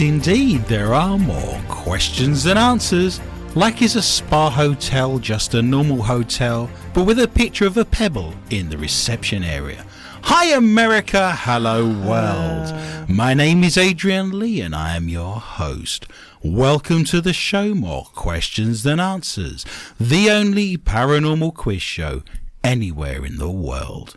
Indeed, there are more questions than answers. Like, is a spa hotel just a normal hotel, but with a picture of a pebble in the reception area? Hi America, hello world. My name is Adrian Lee and I am your host. Welcome to the show, More Questions Than Answers, the only paranormal quiz show anywhere in the world.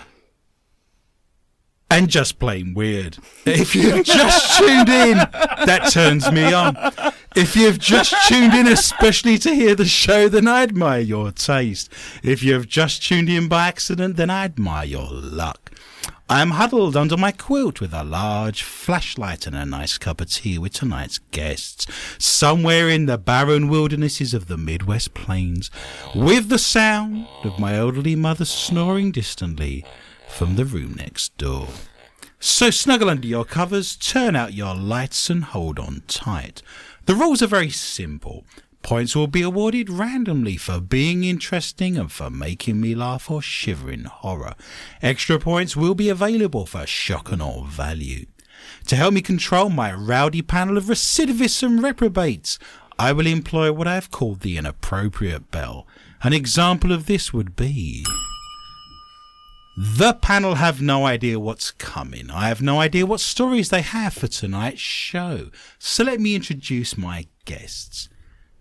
and just plain weird. If you've just tuned in, that turns me on. If you've just tuned in especially to hear the show, then I admire your taste. If you've just tuned in by accident, then I admire your luck. I am huddled under my quilt with a large flashlight and a nice cup of tea with tonight's guests, somewhere in the barren wildernesses of the Midwest Plains, with the sound of my elderly mother snoring distantly from the room next door. So snuggle under your covers, turn out your lights and hold on tight. The rules are very simple. Points will be awarded randomly for being interesting and for making me laugh or shiver in horror. Extra points will be available for shock and awe value. To help me control my rowdy panel of recidivists and reprobates, I will employ what I have called the inappropriate bell. An example of this would be... The panel have no idea what's coming. I have no idea what stories they have for tonight's show. So let me introduce my guests.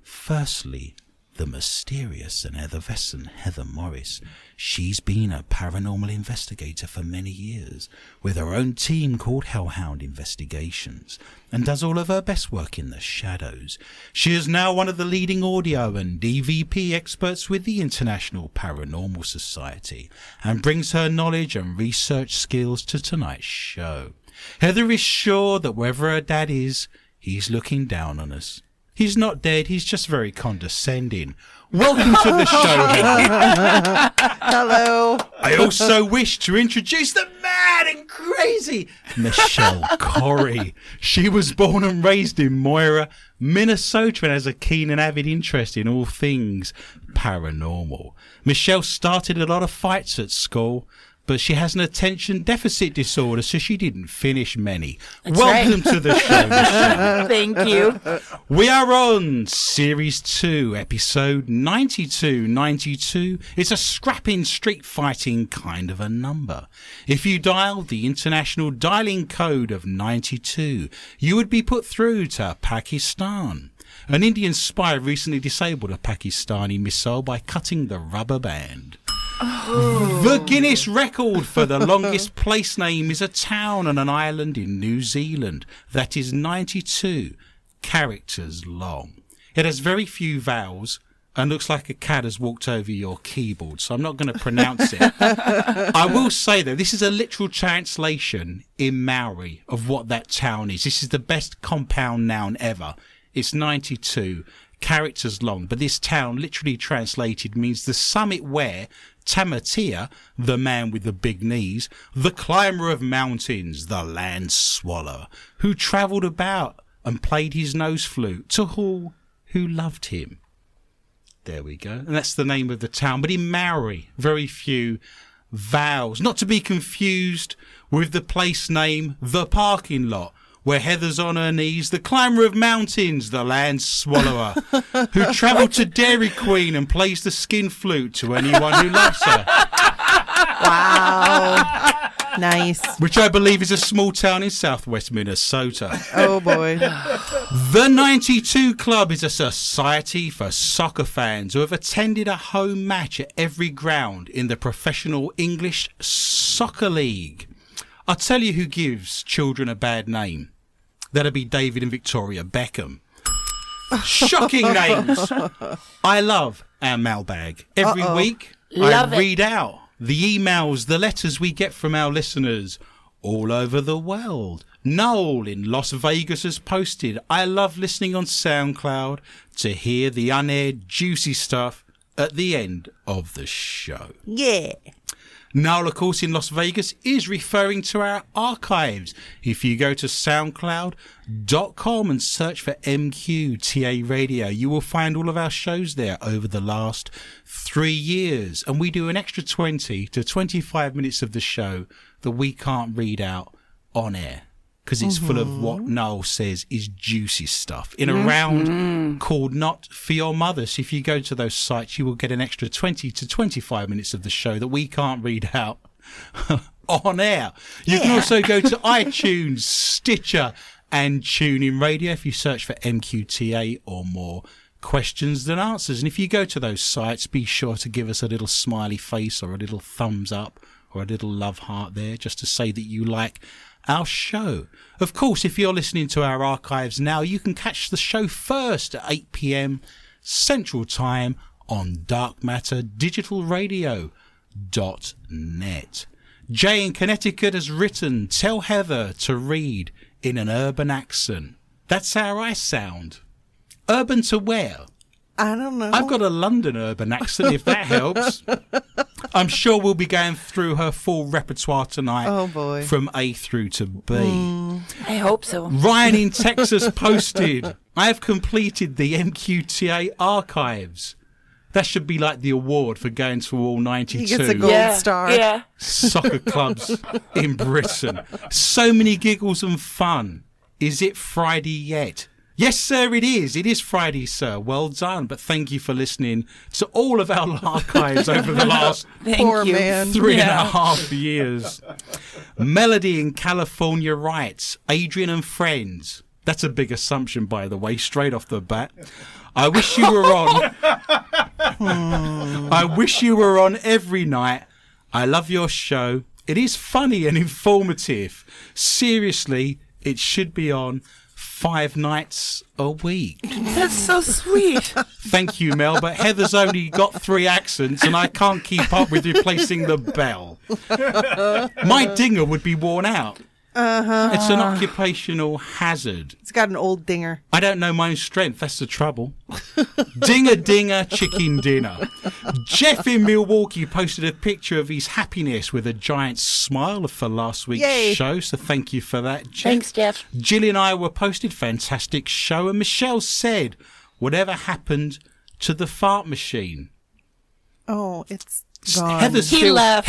Firstly, the mysterious and effervescent Heather Morris. She's been a paranormal investigator for many years with her own team called Hellhound Investigations and does all of her best work in the shadows. She is now one of the leading audio and DVP experts with the International Paranormal Society and brings her knowledge and research skills to tonight's show. Heather is sure that wherever her dad is, he's looking down on us. He's not dead, he's just very condescending. Welcome to the show. Hello. I also wish to introduce the mad and crazy Michelle Corrie. She was born and raised in Moira, Minnesota, and has a keen and avid interest in all things paranormal. Michelle started a lot of fights at school, but she has an attention deficit disorder, so she didn't finish many. That's welcome right to the show, Michelle. Thank you. We are on Series 2, Episode 92. It's a scrapping, street-fighting kind of a number. If you dial the international dialing code of 92, you would be put through to Pakistan. An Indian spy recently disabled a Pakistani missile by cutting the rubber band. Oh. The Guinness record for the longest place name is a town on an island in New Zealand that is 92 characters long. It has very few vowels and looks like a cat has walked over your keyboard, so I'm not going to pronounce it. I will say, though, this is a literal translation in Maori of what that town is. This is the best compound noun ever. It's 92 characters long, but this town literally translated means the summit where Tamatea, the man with the big knees, the climber of mountains, the land swallow, who travelled about and played his nose flute to all who loved him. There we go. And that's the name of the town. But in Maori, very few vowels. Not to be confused with the place name, the parking lot, where Heather's on her knees, the climber of mountains, the land swallower, who travelled to Dairy Queen and plays the skin flute to anyone who loves her. Wow. Nice. Which I believe is a small town in southwest Minnesota. Oh, boy. The 92 Club is a society for soccer fans who have attended a home match at every ground in the Professional English Soccer League. I'll tell you who gives children a bad name. That'd be David and Victoria Beckham. Shocking names. I love our mailbag. Every week, I read out the emails, the letters we get from our listeners all over the world. Noel in Las Vegas has posted, I love listening on SoundCloud to hear the unaired juicy stuff at the end of the show. Yeah. Noel, of course, in Las Vegas is referring to our archives. If you go to soundcloud.com and search for MQTA Radio, you will find all of our shows there over the last 3 years. And we do an extra 20 to 25 minutes of the show that we can't read out on air because it's full of what Noel says is juicy stuff in a round called Not For Your Mother. So if you go to those sites, you will get an extra 20 to 25 minutes of the show that we can't read out on air. You can also go to iTunes, Stitcher and TuneIn Radio if you search for MQTA or more questions than answers. And if you go to those sites, be sure to give us a little smiley face or a little thumbs up or a little love heart there just to say that you like our show. Of course, if you're listening to our archives now, you can catch the show first at 8 p.m. Central Time on darkmatterdigitalradio.net. Jay in Connecticut has written, tell Heather to read in an urban accent. That's how I sound. Urban to where? I don't know. I've got a London urban accent, if that helps. I'm sure we'll be going through her full repertoire tonight. Oh, boy. From A through to B. I hope so. Ryan in Texas posted, I have completed the MQTA archives. That should be like the award for going to all 92. He gets a gold star. Yeah. Soccer clubs in Britain. So many giggles and fun. Is it Friday yet? Yes, sir, it is. It is Friday, sir. Well done. But thank you for listening to all of our archives over the last 3.5 years. Melody in California writes, Adrian and friends. That's a big assumption, by the way, straight off the bat. I wish you were on. I wish you were on every night. I love your show. It is funny and informative. Seriously, it should be on 5 nights a week. That's so sweet. Thank you, Mel, but Heather's only got 3 accents and I can't keep up with replacing the bell. My dinger would be worn out. It's an occupational hazard. It's got an old dinger. I don't know my own strength. That's the trouble. Dinger, dinger, chicken dinner. Jeff in Milwaukee posted a picture of his happiness with a giant smile for last week's show. So thank you for that, Jeff. Thanks, Jeff. Jill in Iowa posted, fantastic show. And Michelle said, whatever happened to the fart machine? Oh, it's gone. Heather's still here.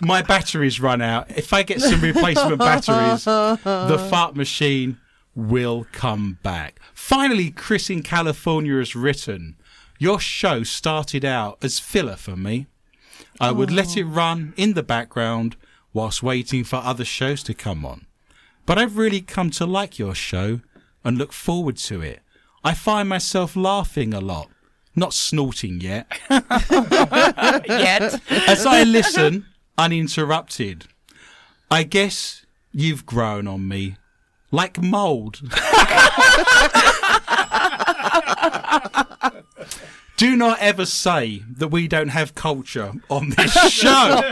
My batteries run out. If I get some replacement batteries, the fart machine will come back. Finally, Chris in California has written, your show started out as filler for me. I would let it run in the background whilst waiting for other shows to come on. But I've really come to like your show and look forward to it. I find myself laughing a lot, not snorting yet. As I listen uninterrupted, I guess you've grown on me like mould. Do not ever say that we don't have culture on this show.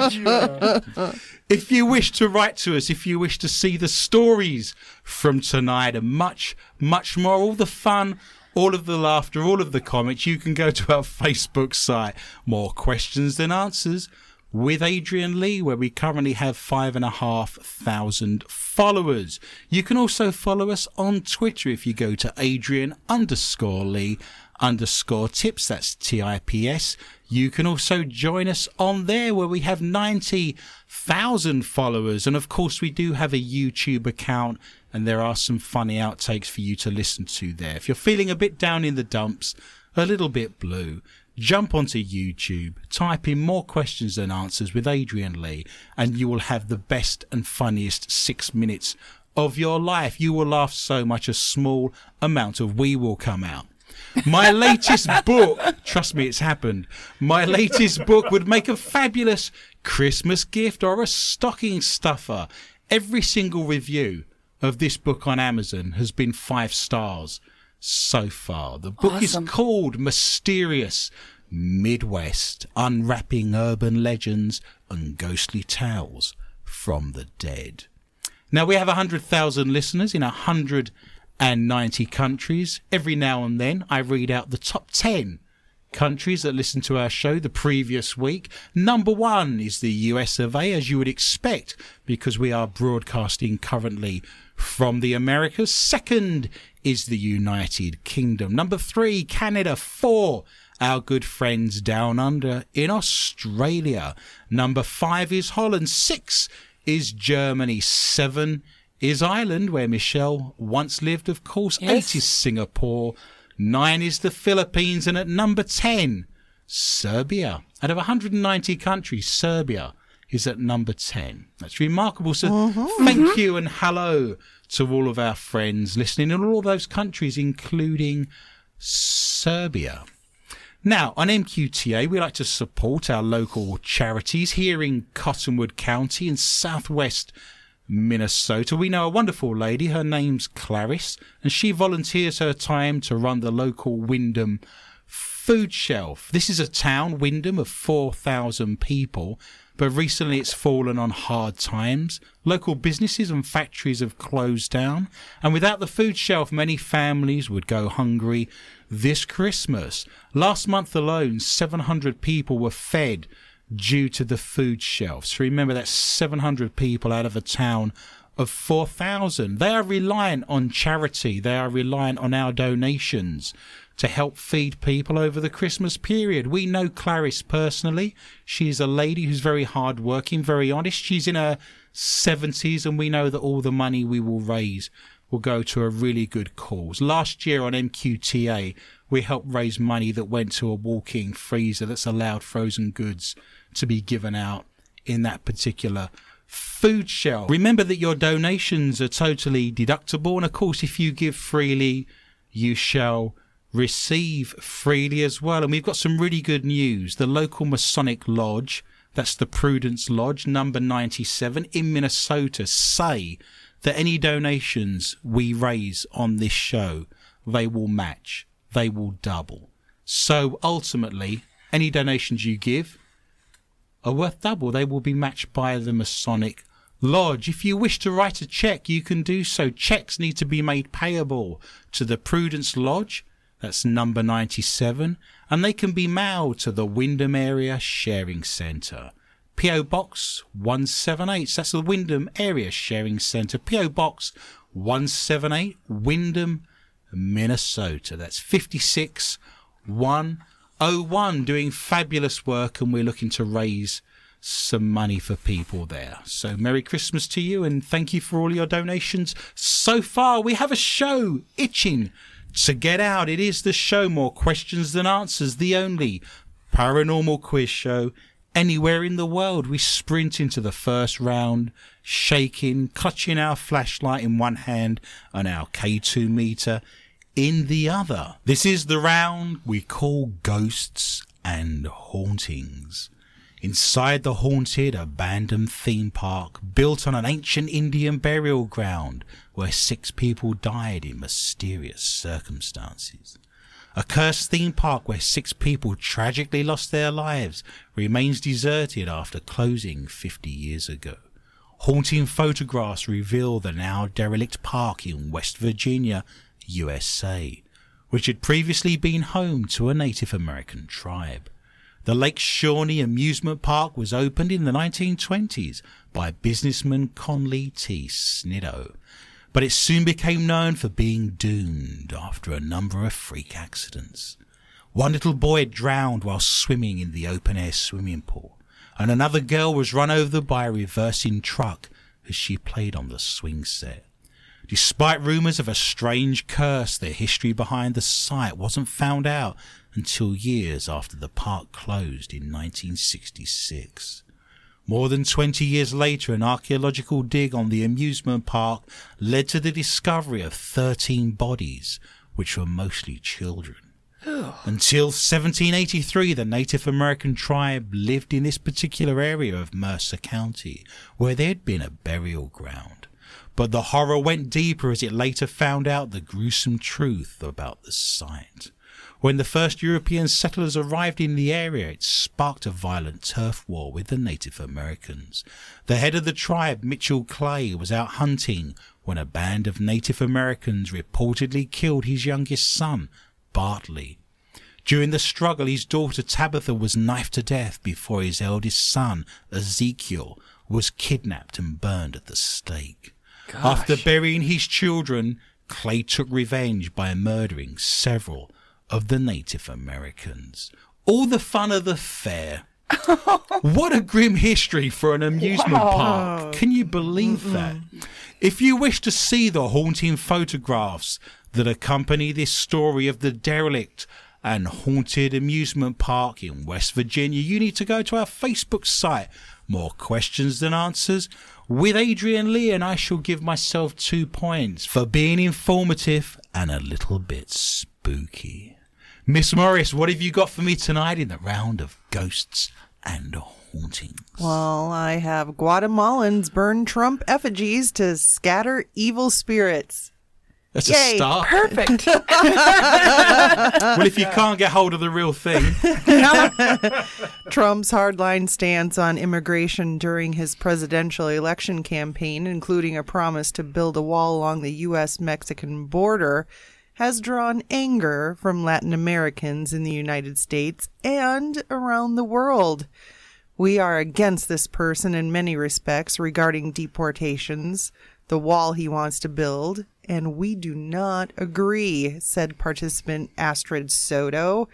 If you wish to write to us, if you wish to see the stories from tonight and much, much more, all the fun, all of the laughter, all of the comments, you can go to our Facebook site, More Questions Than Answers with Adrian Lee, where we currently have 5,500 followers. You can also follow us on Twitter if you go to Adrian_Lee _tips. That's TIPS. You can also join us on there, where we have 90,000 followers. And of course, we do have a YouTube account, and there are some funny outtakes for you to listen to there. If you're feeling a bit down in the dumps, a little bit blue, jump onto YouTube, type in More Questions Than Answers with Adrian Lee, and you will have the best and funniest 6 minutes of your life. You will laugh so much a small amount of wee will come out. My latest book, trust me, it's happened. My latest book would make a fabulous Christmas gift or a stocking stuffer. Every single review of this book on Amazon has been 5 stars so far. The book is called Mysterious Midwest: Unwrapping Urban Legends and Ghostly Tales from the Dead. Now, we have 100,000 listeners in 190 countries. Every now and then I read out the top 10 countries that listened to our show the previous week. Number 1 is the US of A, as you would expect, because we are broadcasting currently from the Americas. Second is the United Kingdom. Number 3, Canada. 4, our good friends down under in Australia. Number 5 is Holland. 6 is Germany. 7 is Ireland, where Michelle once lived, of course. Yes. 8 is Singapore. 9 is the Philippines. And at number 10, Serbia. Out of 190 countries, Serbia is at number 10. That's remarkable. So thank you and hello to all of our friends listening in all those countries, including Serbia. Now, on MQTA, we like to support our local charities here in Cottonwood County in southwest Minnesota. We know a wonderful lady, her name's Clarice, and she volunteers her time to run the local Wyndham food shelf. This is a town, Wyndham, of 4,000 people, but recently it's fallen on hard times. Local businesses and factories have closed down, and without the food shelf, many families would go hungry this Christmas. Last month alone, 700 people were fed due to the food shelves. Remember, that's 700 people out of a town of 4,000. They are reliant on charity. They are reliant on our donations to help feed people over the Christmas period. We know Clarice personally. She's a lady who's very hardworking, very honest. She's in her 70s, and we know that all the money we will raise will go to a really good cause. Last year on MQTA, we helped raise money that went to a walk-in freezer that's allowed frozen goods to be given out in that particular food shelf. Remember that your donations are totally deductible, and of course, if you give freely, you shall receive freely as well. And we've got some really good news. The local Masonic Lodge, that's the Prudence Lodge, number 97 in Minnesota, say that any donations we raise on this show, they will match, they will double. So ultimately, any donations you give are worth double. They will be matched by the Masonic Lodge. If you wish to write a check, you can do so. Checks need to be made payable to the Prudence Lodge, that's number 97, and they can be mailed to the Wyndham Area Sharing Centre, P.O. Box 178. So that's the Wyndham Area Sharing Centre, P.O. Box 178, Wyndham, Minnesota. That's 56101. Doing fabulous work, and we're looking to raise some money for people there. So Merry Christmas to you, and thank you for all your donations so far. We have a show itching to get out. It is the show More Questions Than Answers, the only paranormal quiz show anywhere in the world. We sprint into the first round, shaking, clutching our flashlight in one hand and our K2 meter in the other. This is the round we call Ghosts and Hauntings. Inside the haunted, abandoned theme park built on an ancient Indian burial ground where 6 people died in mysterious circumstances. A cursed theme park where 6 people tragically lost their lives, remains deserted after closing 50 years ago. Haunting photographs reveal the now derelict park in West Virginia, USA, which had previously been home to a Native American tribe. The Lake Shawnee Amusement Park was opened in the 1920s by businessman Conley T. Sniddo, but it soon became known for being doomed after a number of freak accidents. One little boy drowned while swimming in the open-air swimming pool, and another girl was run over by a reversing truck as she played on the swing set. Despite rumours of a strange curse, the history behind the site wasn't found out until years after the park closed in 1966. More than 20 years later, an archaeological dig on the amusement park led to the discovery of 13 bodies, which were mostly children. Until 1783, the Native American tribe lived in this particular area of Mercer County, where there had been a burial ground. But the horror went deeper as it later found out the gruesome truth about the site. When the first European settlers arrived in the area, it sparked a violent turf war with the Native Americans. The head of the tribe, Mitchell Clay, was out hunting when a band of Native Americans reportedly killed his youngest son, Bartley. During the struggle, his daughter Tabitha was knifed to death before his eldest son, Ezekiel, was kidnapped and burned at the stake. Gosh. After burying his children, Clay took revenge by murdering several of the Native Americans. All the fun of the fair. What a grim history for an amusement park. Can you believe that? If you wish to see the haunting photographs that accompany this story of the derelict and haunted amusement park in West Virginia, you need to go to our Facebook site, More Questions Than Answers, with Adrian Lee, and I shall give myself 2 points for being informative and a little bit spooky. Miss Morris, what have you got for me tonight in the round of ghosts and hauntings? Well, I have Guatemalans burn Trump effigies to scatter evil spirits. That's a start. Perfect. Well, if you can't get hold of the real thing. Trump's hardline stance on immigration during his presidential election campaign, including a promise to build a wall along the U.S.-Mexican border, has drawn anger from Latin Americans in the United States and around the world. We are against this person in many respects regarding deportations, the wall he wants to build, and we do not agree, said participant Astrid Soto,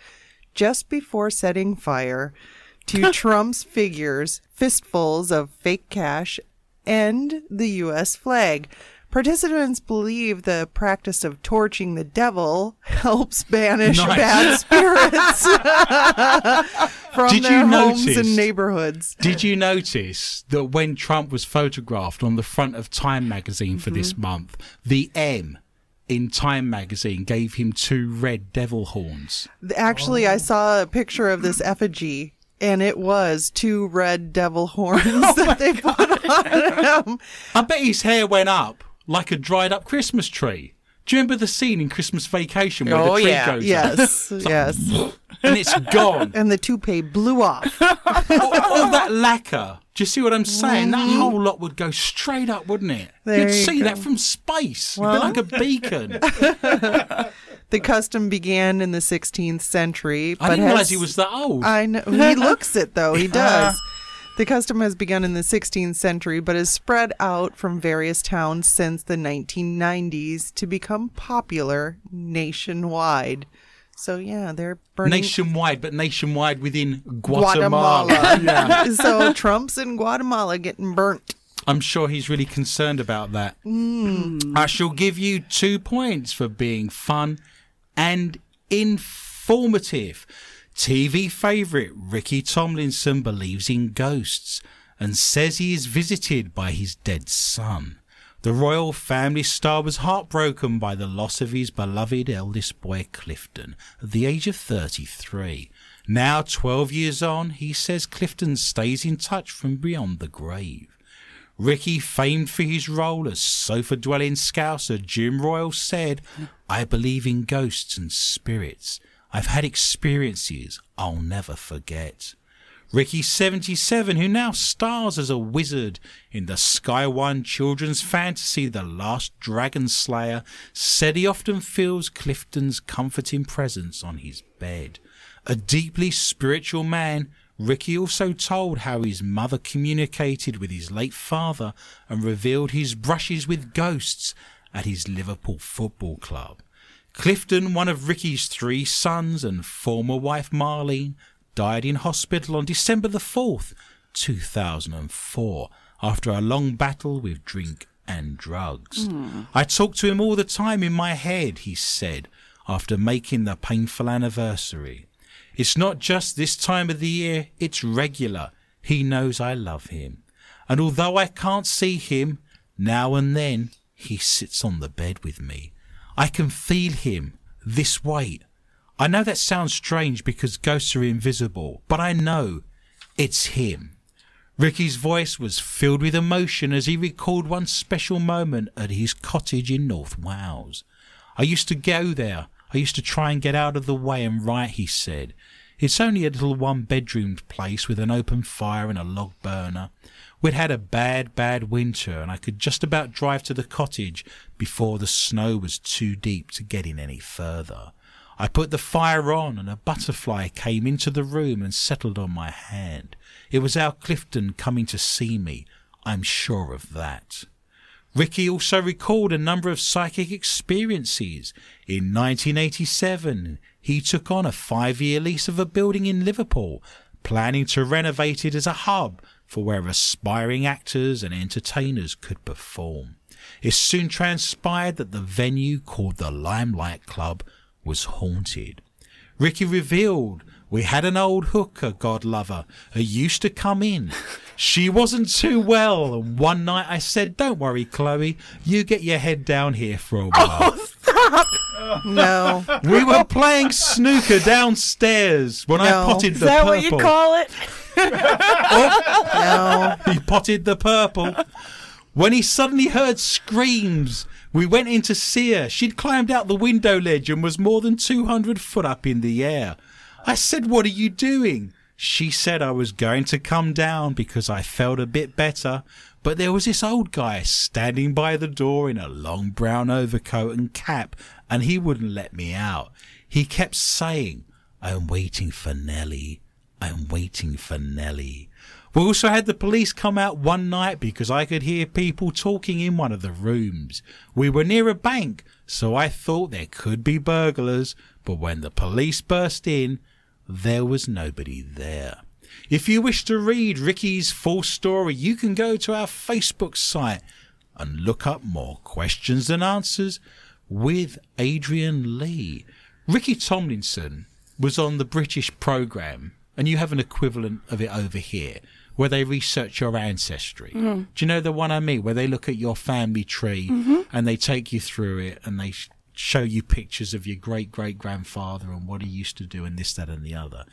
just before setting fire to Trump's figures, fistfuls of fake cash, and the U.S. flag. Participants believe the practice of torching the devil helps banish bad spirits from homes and neighborhoods. Did you notice that when Trump was photographed on the front of Time magazine for this month, the M in Time magazine gave him 2 red devil horns? Actually, I saw a picture of this effigy, and it was 2 red devil horns that they put on him. I bet his hair went up like a dried up Christmas tree. Do you remember the scene in Christmas Vacation where the tree goes up? Yes. Like, and it's gone. And the toupee blew off. All that lacquer. Do you see what I'm saying? That whole lot would go straight up, wouldn't it? You'd see that from space. Well, it'd be like a beacon. The custom began in the 16th century. But I didn't realize he was that old. I know. He looks it, though. He does. The custom has begun in the 16th century, but has spread out from various towns since the 1990s to become popular nationwide. So, yeah, they're burning... Nationwide, but nationwide within Guatemala. Yeah. So Trump's in Guatemala getting burnt. I'm sure he's really concerned about that. I shall give you 2 points for being fun and informative. TV favourite Ricky Tomlinson believes in ghosts and says he is visited by his dead son. The royal family star was heartbroken by the loss of his beloved eldest boy Clifton at the age of 33. Now 12 years on, he says Clifton stays in touch from beyond the grave. Ricky, famed for his role as sofa-dwelling scouser Jim Royal, said, "I believe in ghosts and spirits. I've had experiences I'll never forget." Ricky, 77, who now stars as a wizard in the Sky One children's fantasy The Last Dragon Slayer, said he often feels Clifton's comforting presence on his bed. A deeply spiritual man, Ricky also told how his mother communicated with his late father and revealed his brushes with ghosts at his Liverpool football club. Clifton, one of Ricky's three sons, and former wife Marlene, died in hospital on December the 4th, 2004, after a long battle with drink and drugs. I talk to him all the time in my head, he said, after making the painful anniversary. It's not just this time of the year, it's regular. He knows I love him. And although I can't see him, now and then he sits on the bed with me. I can feel him, this weight. I know that sounds strange because ghosts are invisible, but I know it's him. Ricky's voice was filled with emotion as he recalled one special moment at his cottage in North Wales. I used to go there. I used to try and get out of the way and write, he said. It's only a little one-bedroomed place with an open fire and a log burner. We'd had a bad winter, and I could just about drive to the cottage before the snow was too deep to get in any further. I put the fire on, and a butterfly came into the room and settled on my hand. It was Al Clifton coming to see me. I'm sure of that. Ricky also recalled a number of psychic experiences. In 1987, he took on a 5-year lease of a building in Liverpool, planning to renovate it as a hub for where aspiring actors and entertainers could perform. It soon transpired that the venue, called the Limelight Club, was haunted. Ricky revealed, we had an old hooker, God love her, who used to come in. She wasn't too well, and one night I said, don't worry, Chloe, you get your head down here for a while. Oh, stop! No. We were playing snooker downstairs when I potted the purple. Is that what you call it? He potted the purple. When he suddenly heard screams, we went in to see her. She'd climbed out the window ledge and was more than 200 foot up in the air. I said, what are you doing? She said, I was going to come down because I felt a bit better, but there was this old guy standing by the door in a long brown overcoat and cap, and he wouldn't let me out. He kept saying, I'm waiting for Nelly. I'm waiting for Nelly. We also had the police come out one night because I could hear people talking in one of the rooms. We were near a bank, so I thought there could be burglars, but when the police burst in, there was nobody there. If you wish to read Ricky's full story, you can go to our Facebook site and look up More Questions Than Answers with Adrian Lee. Ricky Tomlinson was on the British programme, and you have an equivalent of it over here, where they research your ancestry. Mm-hmm. Do you know the one I mean, where they look at your family tree, mm-hmm, and they take you through it, and they show you pictures of your great-great-grandfather and what he used to do and this, that and the other.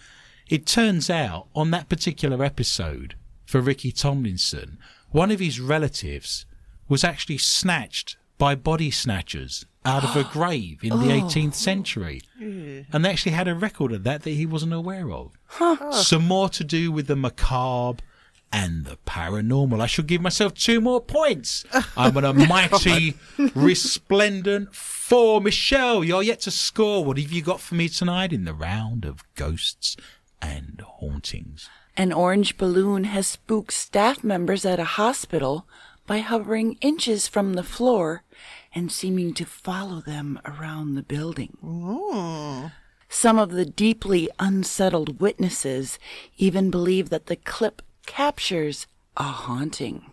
It turns out, on that particular episode for Ricky Tomlinson, one of his relatives was actually snatched by body snatchers out of a grave in the 18th century. And they actually had a record of that he wasn't aware of. Some more to do with the macabre and the paranormal. I should give myself 2 more points. I'm on a mighty, resplendent 4. Michelle, you're yet to score. What have you got for me tonight in the round of ghosts and hauntings? An orange balloon has spooked staff members at a hospital by hovering inches from the floor and seeming to follow them around the building. Ooh. Some of the deeply unsettled witnesses even believe that the clip captures a haunting.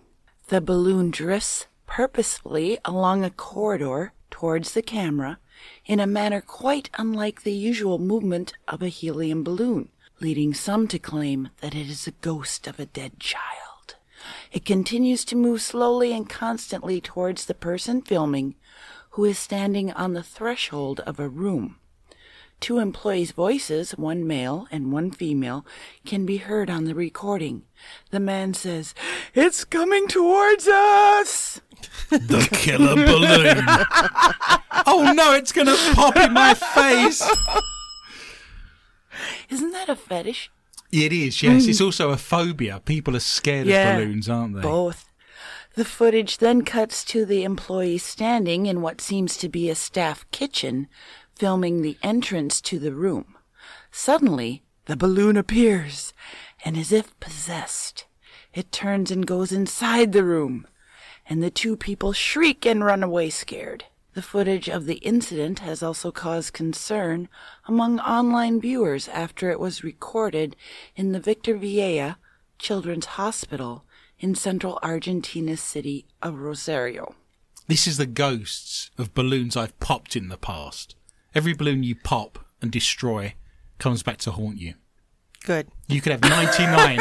The balloon drifts purposefully along a corridor towards the camera in a manner quite unlike the usual movement of a helium balloon, leading some to claim that it is a ghost of a dead child. It continues to move slowly and constantly towards the person filming, who is standing on the threshold of a room. 2 employees' voices, one male and one female, can be heard on the recording. The man says, "It's coming towards us!" The killer balloon. Oh no, it's going to pop in my face. Isn't that a fetish? It is, yes. It's also a phobia. People are scared of balloons, aren't they? Both. The footage then cuts to the employees standing in what seems to be a staff kitchen, filming the entrance to the room. Suddenly, the balloon appears, and as if possessed, it turns and goes inside the room, and the 2 people shriek and run away scared. The footage of the incident has also caused concern among online viewers after it was recorded in the Victor Vieja Children's Hospital in central Argentina's city of Rosario. This is the ghosts of balloons I've popped in the past. Every balloon you pop and destroy comes back to haunt you. Good. You could have 99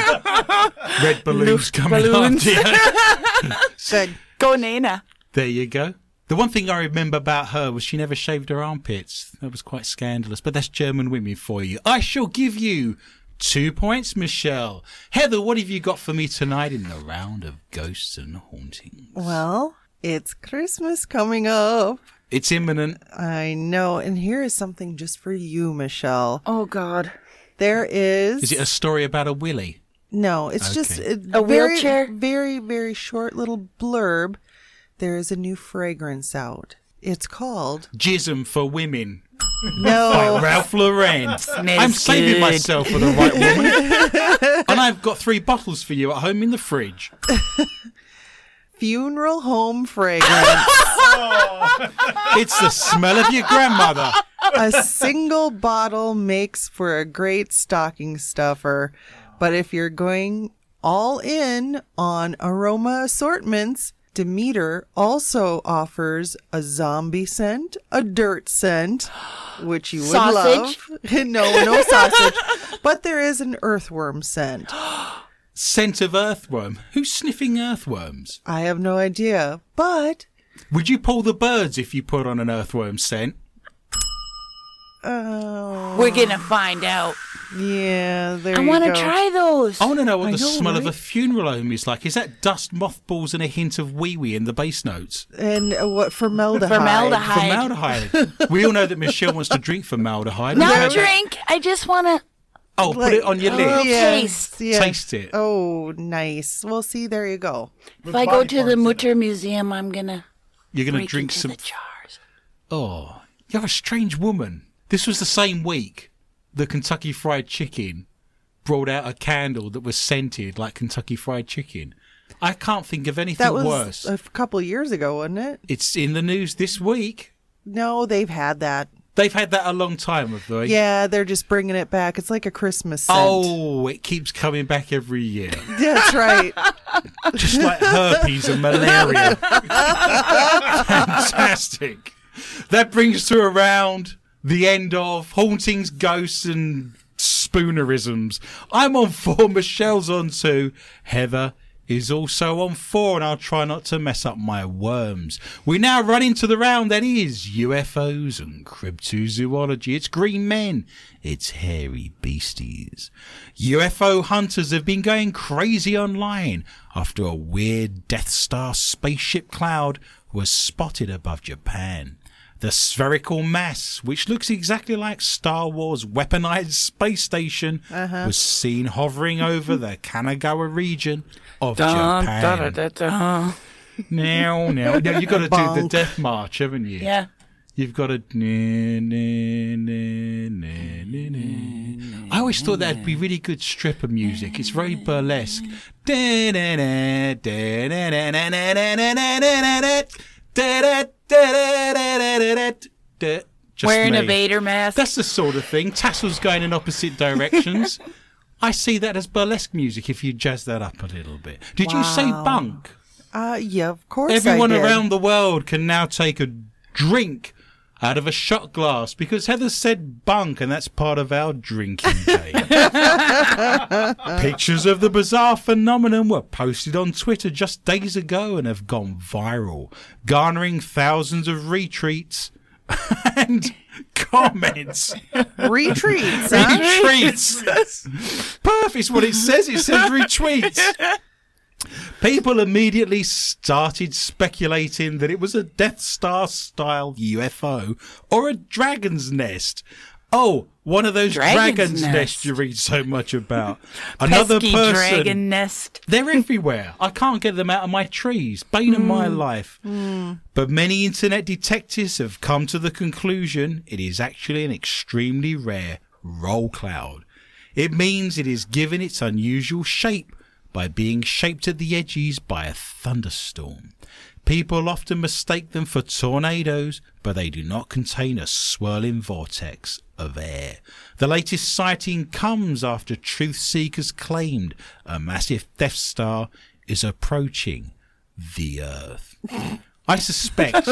red balloons coming after you. Good. Go, Nina. There you go. The one thing I remember about her was she never shaved her armpits. That was quite scandalous, but that's German women for you. I shall give you 2 points, Michelle. Heather, what have you got for me tonight in the round of ghosts and hauntings? Well, it's Christmas coming up. It's imminent. I know, and here is something just for you, Michelle. Oh, God. There is... Is it a story about a willy? No, it's okay. Just a wheelchair. Very, very short little blurb. There is a new fragrance out. It's called... Jism for Women. No. By Ralph Lauren. I'm saving myself for the right woman. And I've got 3 bottles for you at home in the fridge. Funeral home fragrance. It's the smell of your grandmother. A single bottle makes for a great stocking stuffer. But if you're going all in on aroma assortments... Demeter also offers a zombie scent, a dirt scent, which you would sausage. Love. No sausage. But there is an earthworm scent. Scent of earthworm? Who's sniffing earthworms? I have no idea, but... Would you pull the birds if you put on an earthworm scent? We're going to find out. Yeah, there I want to try those. I want to know what the smell of a funeral home is like. Is that dust, mothballs, and a hint of wee-wee in the bass notes? And what, formaldehyde? Formaldehyde. We all know that Michelle wants to drink formaldehyde. Not drink. I just want to... Oh, like, put it on your lips. Yes, taste. Yes. Taste it. Oh, nice. Well, see, there you go. If I go to the Mutter Museum, I'm going to... You're going to drink some... the jars. Oh, you're a strange woman. This was the same week the Kentucky Fried Chicken brought out a candle that was scented like Kentucky Fried Chicken. I can't think of anything worse. That was a couple of years ago, wasn't it? It's in the news this week. No, they've had that. They've had that a long time, have they? Yeah, they're just bringing it back. It's like a Christmas scent. Oh, it keeps coming back every year. That's right. Just like herpes and malaria. Fantastic. That brings to around... the end of hauntings, ghosts, and spoonerisms. I'm on 4, Michelle's on 2, Heather is also on 4, and I'll try not to mess up my worms. We now run into the round that is UFOs and cryptozoology. It's green men, it's hairy beasties. UFO hunters have been going crazy online after a weird Death Star spaceship cloud was spotted above Japan. The spherical mass, which looks exactly like Star Wars' weaponized space station, was seen hovering over the Kanagawa region of Japan. No, you've got to do the death march, haven't you? Yeah. You've got to... I always thought that'd be really good stripper music. It's very burlesque. Wearing a Vader mask. That's the sort of thing. Tassels going in opposite directions. I see that as burlesque music if you jazz that up a little bit. Did you say bunk? Yeah, of course. Everyone around the world can now take a drink out of a shot glass because Heather said bunk, and that's part of our drinking game. Pictures of the bizarre phenomenon were posted on Twitter just days ago and have gone viral, garnering thousands of retweets and comments. Retweets, retweets. Perfect is what it says. It says retweets. People immediately started speculating that it was a Death Star-style UFO or a dragon's nest. Oh, one of those dragon's nest you read so much about. Another pesky person. Dragon nest. They're everywhere. I can't get them out of my trees. Bane of my life. Mm. But many internet detectives have come to the conclusion it is actually an extremely rare roll cloud. It means it is given its unusual shape by being shaped at the edges by a thunderstorm. People often mistake them for tornadoes, but they do not contain a swirling vortex of air. The latest sighting comes after truth seekers claimed a massive Death Star is approaching the Earth. I suspect...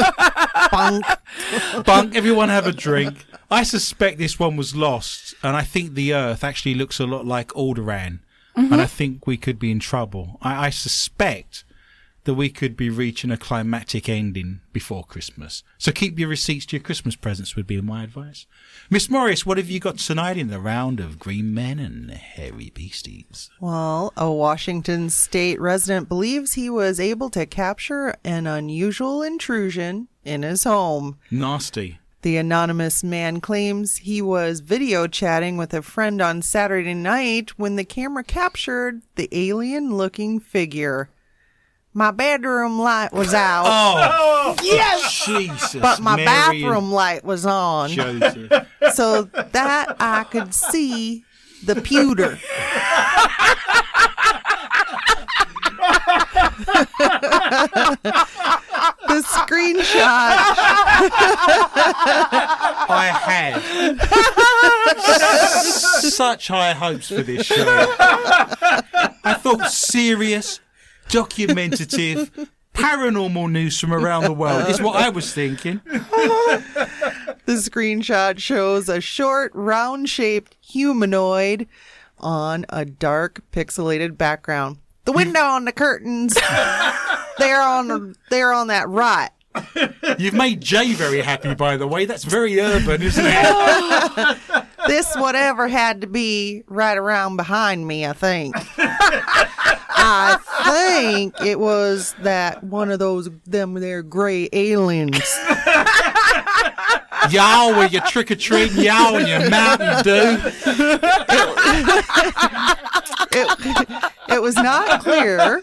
Bunk, everyone have a drink. I suspect this one was lost, and I think the Earth actually looks a lot like Alderaan, mm-hmm. and I think we could be in trouble. I suspect... that we could be reaching a climactic ending before Christmas. So keep your receipts to your Christmas presents would be my advice. Miss Morris, what have you got tonight in the round of green men and hairy beasties? Well, a Washington state resident believes he was able to capture an unusual intrusion in his home. Nasty. The anonymous man claims he was video chatting with a friend on Saturday night when the camera captured the alien-looking figure. My bedroom light was out. Oh, yes! Jesus, but my bathroom light was on. Joseph. So that I could see the pewter. The screenshot I had such high hopes for this show. I thought serious documentative paranormal news from around the world is what I was thinking. The screenshot shows a short, round-shaped humanoid on a dark, pixelated background. The window on the curtains, they're on that rot. You've made Jay very happy, by the way. That's very urban, isn't it? This whatever had to be right around behind me, I think. I think it was that one of them gray aliens. Y'all with your trick-or-treating, y'all with your Mountain Dew. It was not clear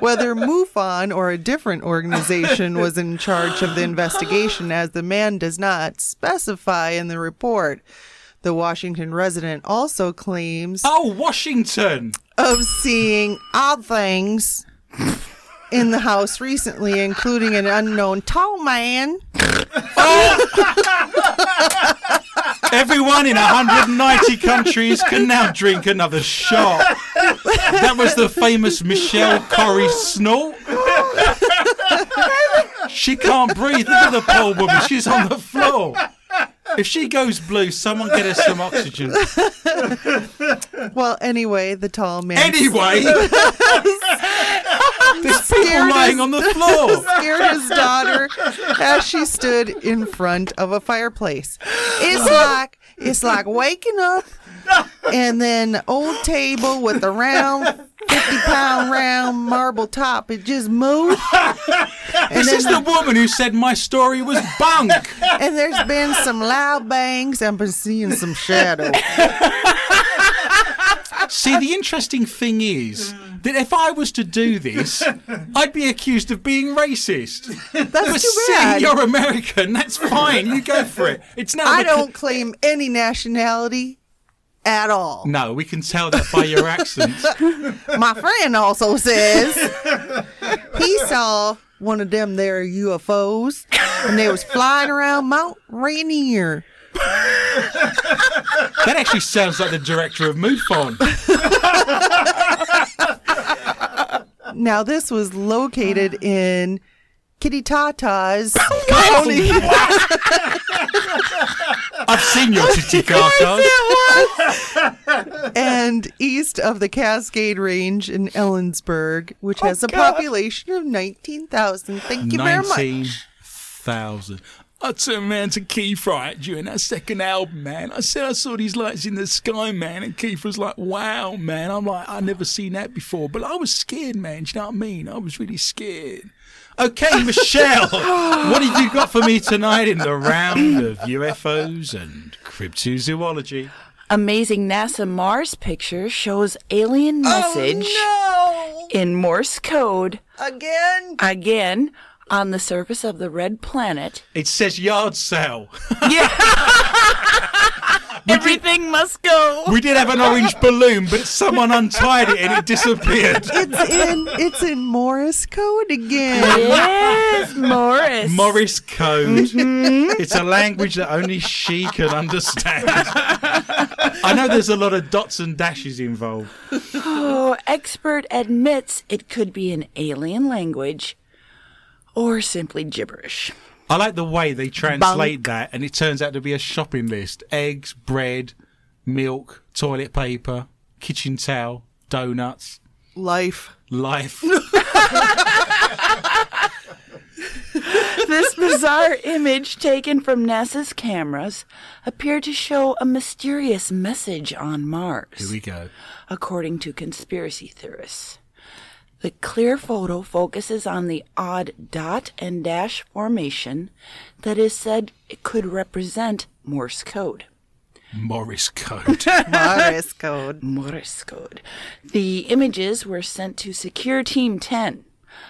whether MUFON or a different organization was in charge of the investigation, as the man does not specify in the report. The Washington resident also claims... Oh, Washington! ...of seeing odd things in the house recently, including an unknown tall man. Oh. Everyone in 190 countries can now drink another shot. That was the famous Michelle Corrie snort. She can't breathe. Look at the poor woman. She's on the floor. If she goes blue, someone get her some oxygen. Well, anyway, the tall man... Anyway? There's people lying on the floor. Scared his daughter as she stood in front of a fireplace. It's like waking up and then the old table with the round... 50-pound round marble top. It just moved. This is the woman who said my story was bunk. And there's been some loud bangs. I've been seeing some shadows. See, the interesting thing is that if I was to do this, I'd be accused of being racist. That's too bad. You're American. That's fine. You go for it. I don't claim any nationality. At all. No, we can tell that by your accent. My friend also says he saw one of them there UFOs and they was flying around Mount Rainier. That actually sounds like the director of MUFON. Now, this was located in Kitty Tata's county. I've seen your Kitty Tata's. And east of the Cascade Range in Ellensburg, which has a population of 19,000. Thank you very much. 19,000. I turned around to Keith Wright during that second album, man. I said I saw these lights in the sky, man, and Keith was like, wow, man. I'm like, I've never seen that before. But I was scared, man. Do you know what I mean? I was really scared. Okay, Michelle, what have you got for me tonight in the round of UFOs and cryptozoology? Amazing NASA Mars picture shows alien message in Morse code. Again, on the surface of the red planet. It says yard sale. Yeah. Everything must go. We did have an orange balloon, but someone untied it and it disappeared. It's in Morse code again. Yes, Morse. Morse code. Mm-hmm. It's a language that only she can understand. I know there's a lot of dots and dashes involved. Oh, expert admits it could be an alien language or simply gibberish. I like the way they translate that, and it turns out to be a shopping list. Eggs, bread, milk, toilet paper, kitchen towel, donuts. Life. This bizarre image taken from NASA's cameras appeared to show a mysterious message on Mars. Here we go. According to conspiracy theorists. The clear photo focuses on the odd dot and dash formation that is said it could represent Morse code. Morse code. The images were sent to Secure Team 10,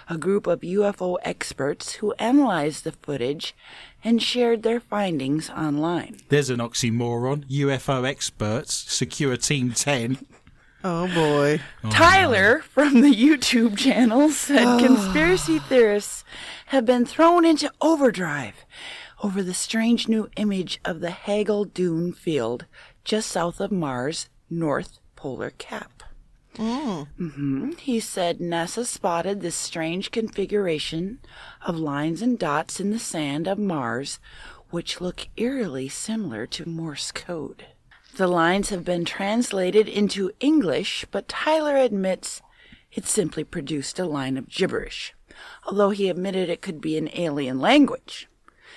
a group of UFO experts who analyzed the footage and shared their findings online. There's an oxymoron. UFO experts, Secure Team 10. Oh, boy. Tyler from the YouTube channel said conspiracy theorists have been thrown into overdrive over the strange new image of the Haggle Dune field just south of Mars' North Polar Cap. Mm. Mm-hmm. He said NASA spotted this strange configuration of lines and dots in the sand of Mars, which look eerily similar to Morse code. The lines have been translated into English, but Tyler admits it simply produced a line of gibberish, although he admitted it could be an alien language.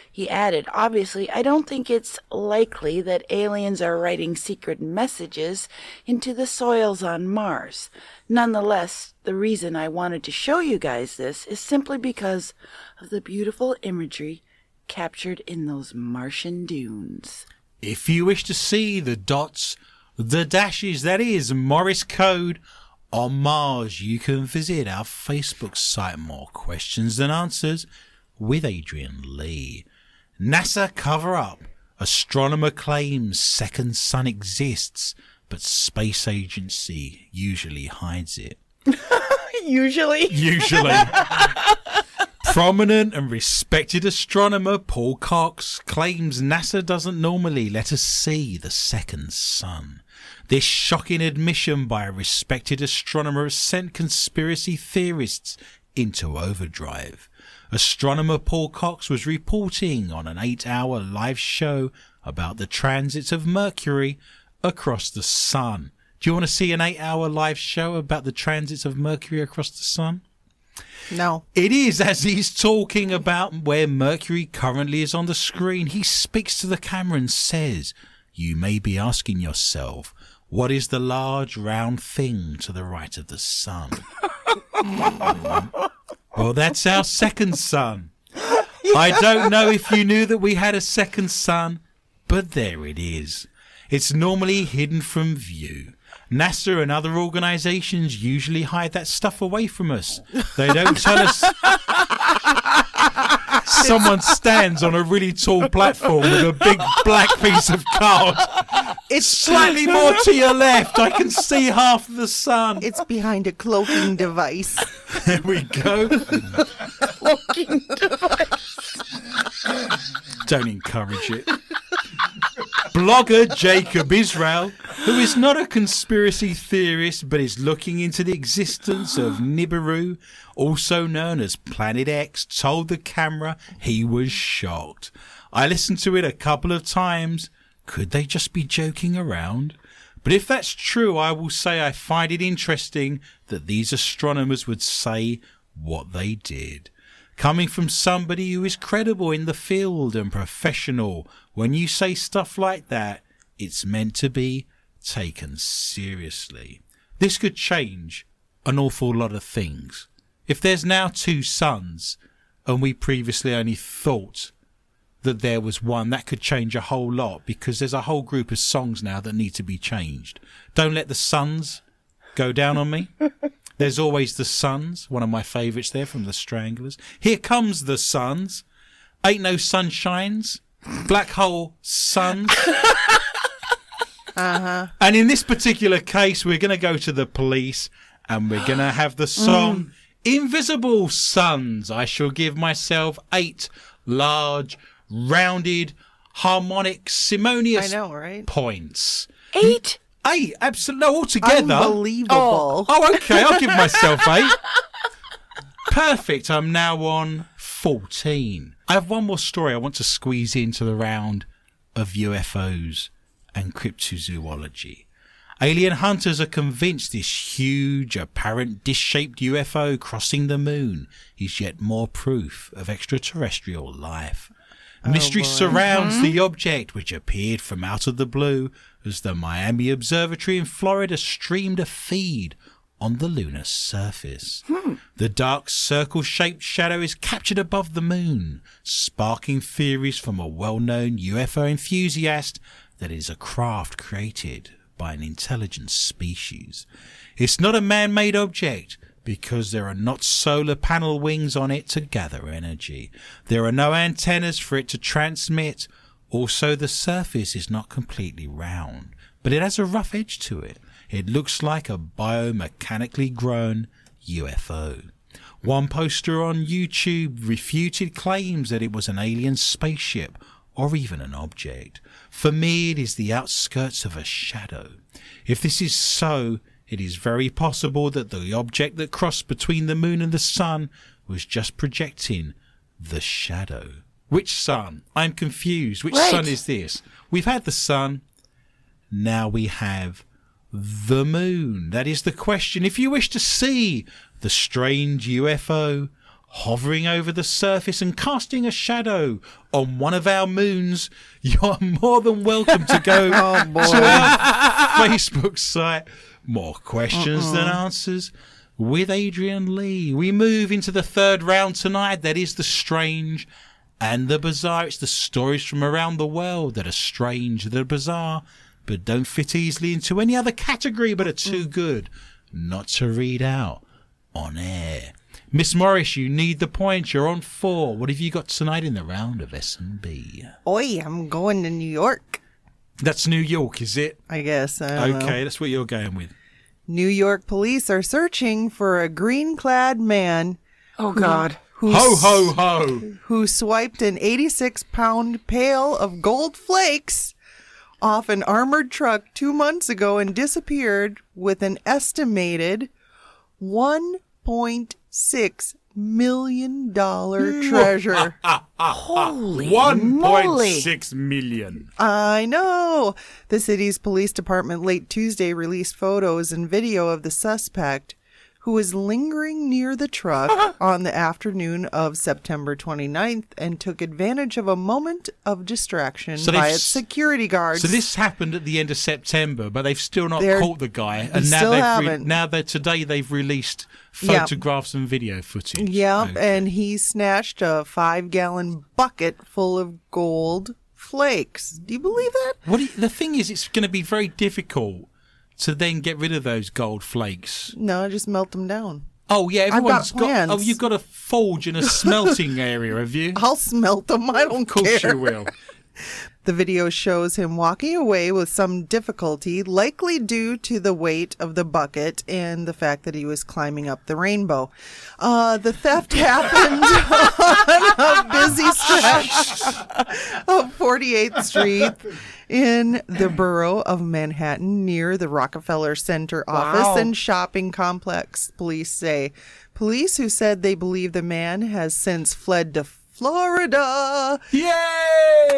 He added, obviously, I don't think it's likely that aliens are writing secret messages into the soils on Mars. Nonetheless, the reason I wanted to show you guys this is simply because of the beautiful imagery captured in those Martian dunes. If you wish to see the dots, the dashes, that is Morse code on Mars, you can visit our Facebook site, More Questions Than Answers with Adrian Lee. NASA cover up. Astronomer claims second sun exists, but space agency usually hides it. Usually. Prominent and respected astronomer Paul Cox claims NASA doesn't normally let us see the second sun. This shocking admission by a respected astronomer has sent conspiracy theorists into overdrive. Astronomer Paul Cox was reporting on an 8-hour live show about the transits of Mercury across the sun. Do you want to see an 8-hour live show about the transits of Mercury across the sun? No. It is, as he's talking about where Mercury currently is on the screen. He speaks to the camera and says, you may be asking yourself, what is the large round thing to the right of the sun? Well, that's our second sun. I don't know if you knew that we had a second sun, but there it is. It's normally hidden from view. NASA and other organizations usually hide that stuff away from us. They don't tell us. Someone stands on a really tall platform with a big black piece of card. It's slightly more to your left. I can see half of the sun. It's behind a cloaking device. There we go. Cloaking device. Don't encourage it. Blogger Jacob Israel, who is not a conspiracy theorist but is looking into the existence of Nibiru, also known as Planet X, told the camera he was shocked. I listened to it a couple of times. Could they just be joking around? But if that's true, I will say I find it interesting that these astronomers would say what they did. Coming from somebody who is credible in the field and professional, when you say stuff like that, it's meant to be taken seriously. This could change an awful lot of things. If there's now two suns, and we previously only thought that there was one, that could change a whole lot, because there's a whole group of songs now that need to be changed. Don't Let the Suns Go Down on Me. There's Always the Suns, one of my favourites there from the Stranglers. Here Comes the Suns. Ain't No Sunshines. Black Hole Suns. Uh-huh. And in this particular case, we're going to go to the police and we're going to have the song Invisible Suns. I shall give myself 8 large, rounded, harmonic, simonious points. 8? 8, absolutely. No, altogether. Unbelievable. Oh, okay. I'll give myself 8. Perfect. I'm now on 14. I have one more story I want to squeeze into the round of UFOs and cryptozoology. Alien hunters are convinced this huge, apparent disc-shaped UFO crossing the moon is yet more proof of extraterrestrial life. Mystery surrounds the object, which appeared from out of the blue as the Miami Observatory in Florida streamed a feed on the lunar surface. The dark circle-shaped shadow is captured above the moon, sparking theories from a well-known UFO enthusiast that it is a craft created by an intelligent species. It's not a man-made object because there are not solar panel wings on it to gather energy. There are no antennas for it to transmit. Also, the surface is not completely round, but it has a rough edge to it. It looks like a biomechanically grown UFO. One poster on YouTube refuted claims that it was an alien spaceship or even an object. For me, it is the outskirts of a shadow. If this is so, it is very possible that the object that crossed between the moon and the sun was just projecting the shadow. Which sun? I'm confused. Which sun is this? We've had the sun. Now we have the moon. That is the question. If you wish to see the strange UFO hovering over the surface and casting a shadow on one of our moons, you're more than welcome to go to our Facebook site. More questions than answers with Adrian Lee. We move into the third round tonight. That is the strange and the bizarre. It's the stories from around the world that are strange, that are bizarre, but don't fit easily into any other category, but are too good not to read out on air. Miss Morris, you need the points. You're on 4. What have you got tonight in the round of S&B? Oi, I'm going to New York. That's New York, is it? I guess. I don't know. That's what you're going with. New York police are searching for a green-clad man. Oh, God. Ho, ho, ho. Who swiped an 86-pound pail of gold flakes off an armored truck 2 months ago and disappeared with an estimated $1.6 million treasure. Holy moly. $1.6 million. I know. The city's police department late Tuesday released photos and video of the suspect, who was lingering near the truck on the afternoon of September 29th and took advantage of a moment of distraction by its security guards. So this happened at the end of September, but they've still not caught the guy. And now today they've released photographs and video footage. Yep, okay. And he snatched a 5-gallon bucket full of gold flakes. Do you believe that? The thing is, it's going to be very difficult to then get rid of those gold flakes. No, just melt them down. Oh, yeah, everyone's got plans. Oh, you've got a forge and a smelting area, have you? I'll smelt them. I don't care. Of course you will. The video shows him walking away with some difficulty, likely due to the weight of the bucket and the fact that he was climbing up the rainbow. The theft happened on a busy stretch of 48th Street in the borough of Manhattan near the Rockefeller Center office and shopping complex, police say. Police who said they believe the man has since fled to Florida,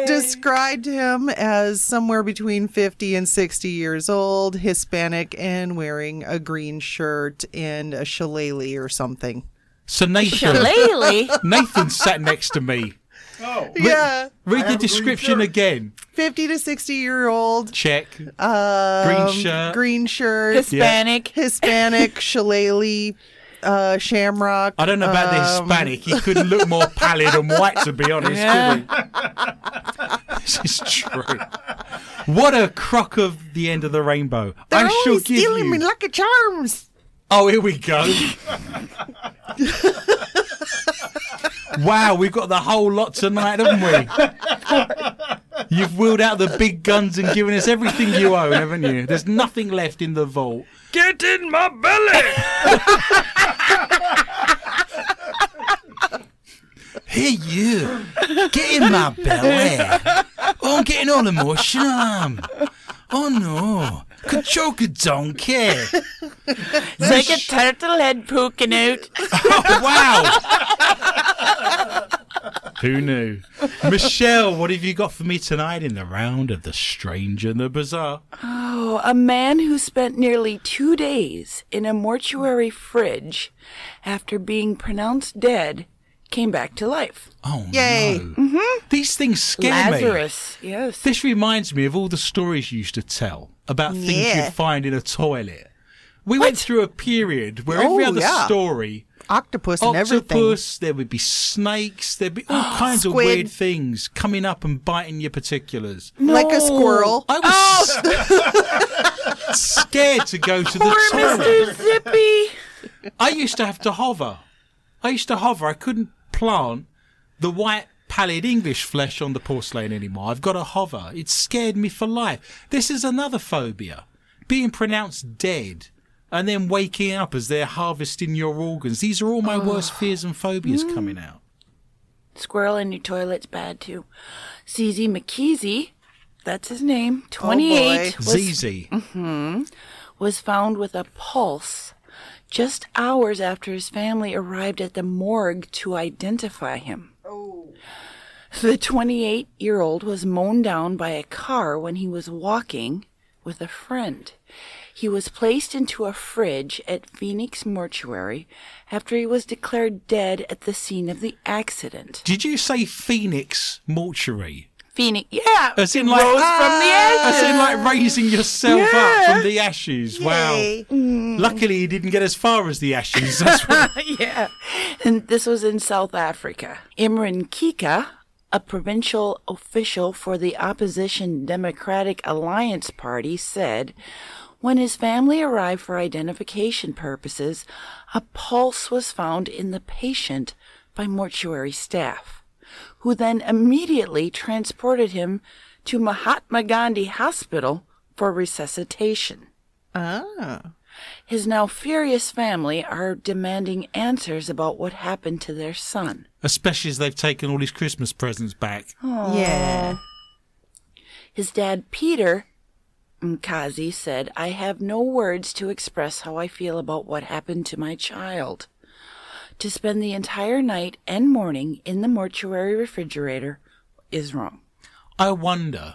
described him as somewhere between 50 and 60 years old, Hispanic, and wearing a green shirt and a shillelagh or something. So Nathan sat next to me. Oh, yeah. Read the description again. 50 to 60 year old. Check. Green shirt. Hispanic, shillelagh. Shamrock. I don't know about the Hispanic. He couldn't look more pallid and white, to be honest, could he? This is true. What a crock of the end of the rainbow. They're always stealing me Lucky Charms. Oh, here we go. Wow, we've got the whole lot tonight, haven't we? You've wheeled out the big guns and given us everything you own, haven't you? There's nothing left in the vault. Get in my belly! Hey, you. Get in my belly. Oh, I'm getting all emotional. Oh, no. Could choke a donkey. It's like a turtle head poking out. Oh, wow. Who knew? Michelle, what have you got for me tonight in the round of the strange and the bizarre? Oh, a man who spent nearly 2 days in a mortuary fridge after being pronounced dead came back to life. Oh, yay. No. Mm-hmm. These things scare me. Lazarus, yes. This reminds me of all the stories you used to tell about things you'd find in a toilet. We went through a period where every other story... Octopus and everything. Octopus, there would be snakes, there'd be all kinds of weird things coming up and biting your particulars. No. Like a squirrel. I was scared to go to the toilet. Poor Mr. Zippy. I used to have to hover. I couldn't plant the white pallid English flesh on the porcelain anymore. I've got to hover. It scared me for life. This is another phobia. Being pronounced dead. And then waking up as they're harvesting your organs. These are all my worst fears and phobias coming out. Squirrel in your toilet's bad, too. ZZ McKeezy, that's his name, 28, was found with a pulse just hours after his family arrived at the morgue to identify him. Oh. The 28-year-old was mown down by a car when he was walking with a friend. He was placed into a fridge at Phoenix Mortuary after he was declared dead at the scene of the accident. Did you say Phoenix Mortuary? Phoenix, yeah. As in, like, rose from the ashes. As in, like, raising yourself up from the ashes. Wow. Luckily, he didn't get as far as the ashes. That's right. Yeah. And this was in South Africa. Imran Kika, a provincial official for the opposition Democratic Alliance Party, said... When his family arrived for identification purposes, a pulse was found in the patient by mortuary staff, who then immediately transported him to Mahatma Gandhi Hospital for resuscitation. Ah. His now furious family are demanding answers about what happened to their son. Especially as they've taken all his Christmas presents back. Aww. Yeah. His dad, Peter... Mkazi said, I have no words to express how I feel about what happened to my child. To spend the entire night and morning in the mortuary refrigerator is wrong. I wonder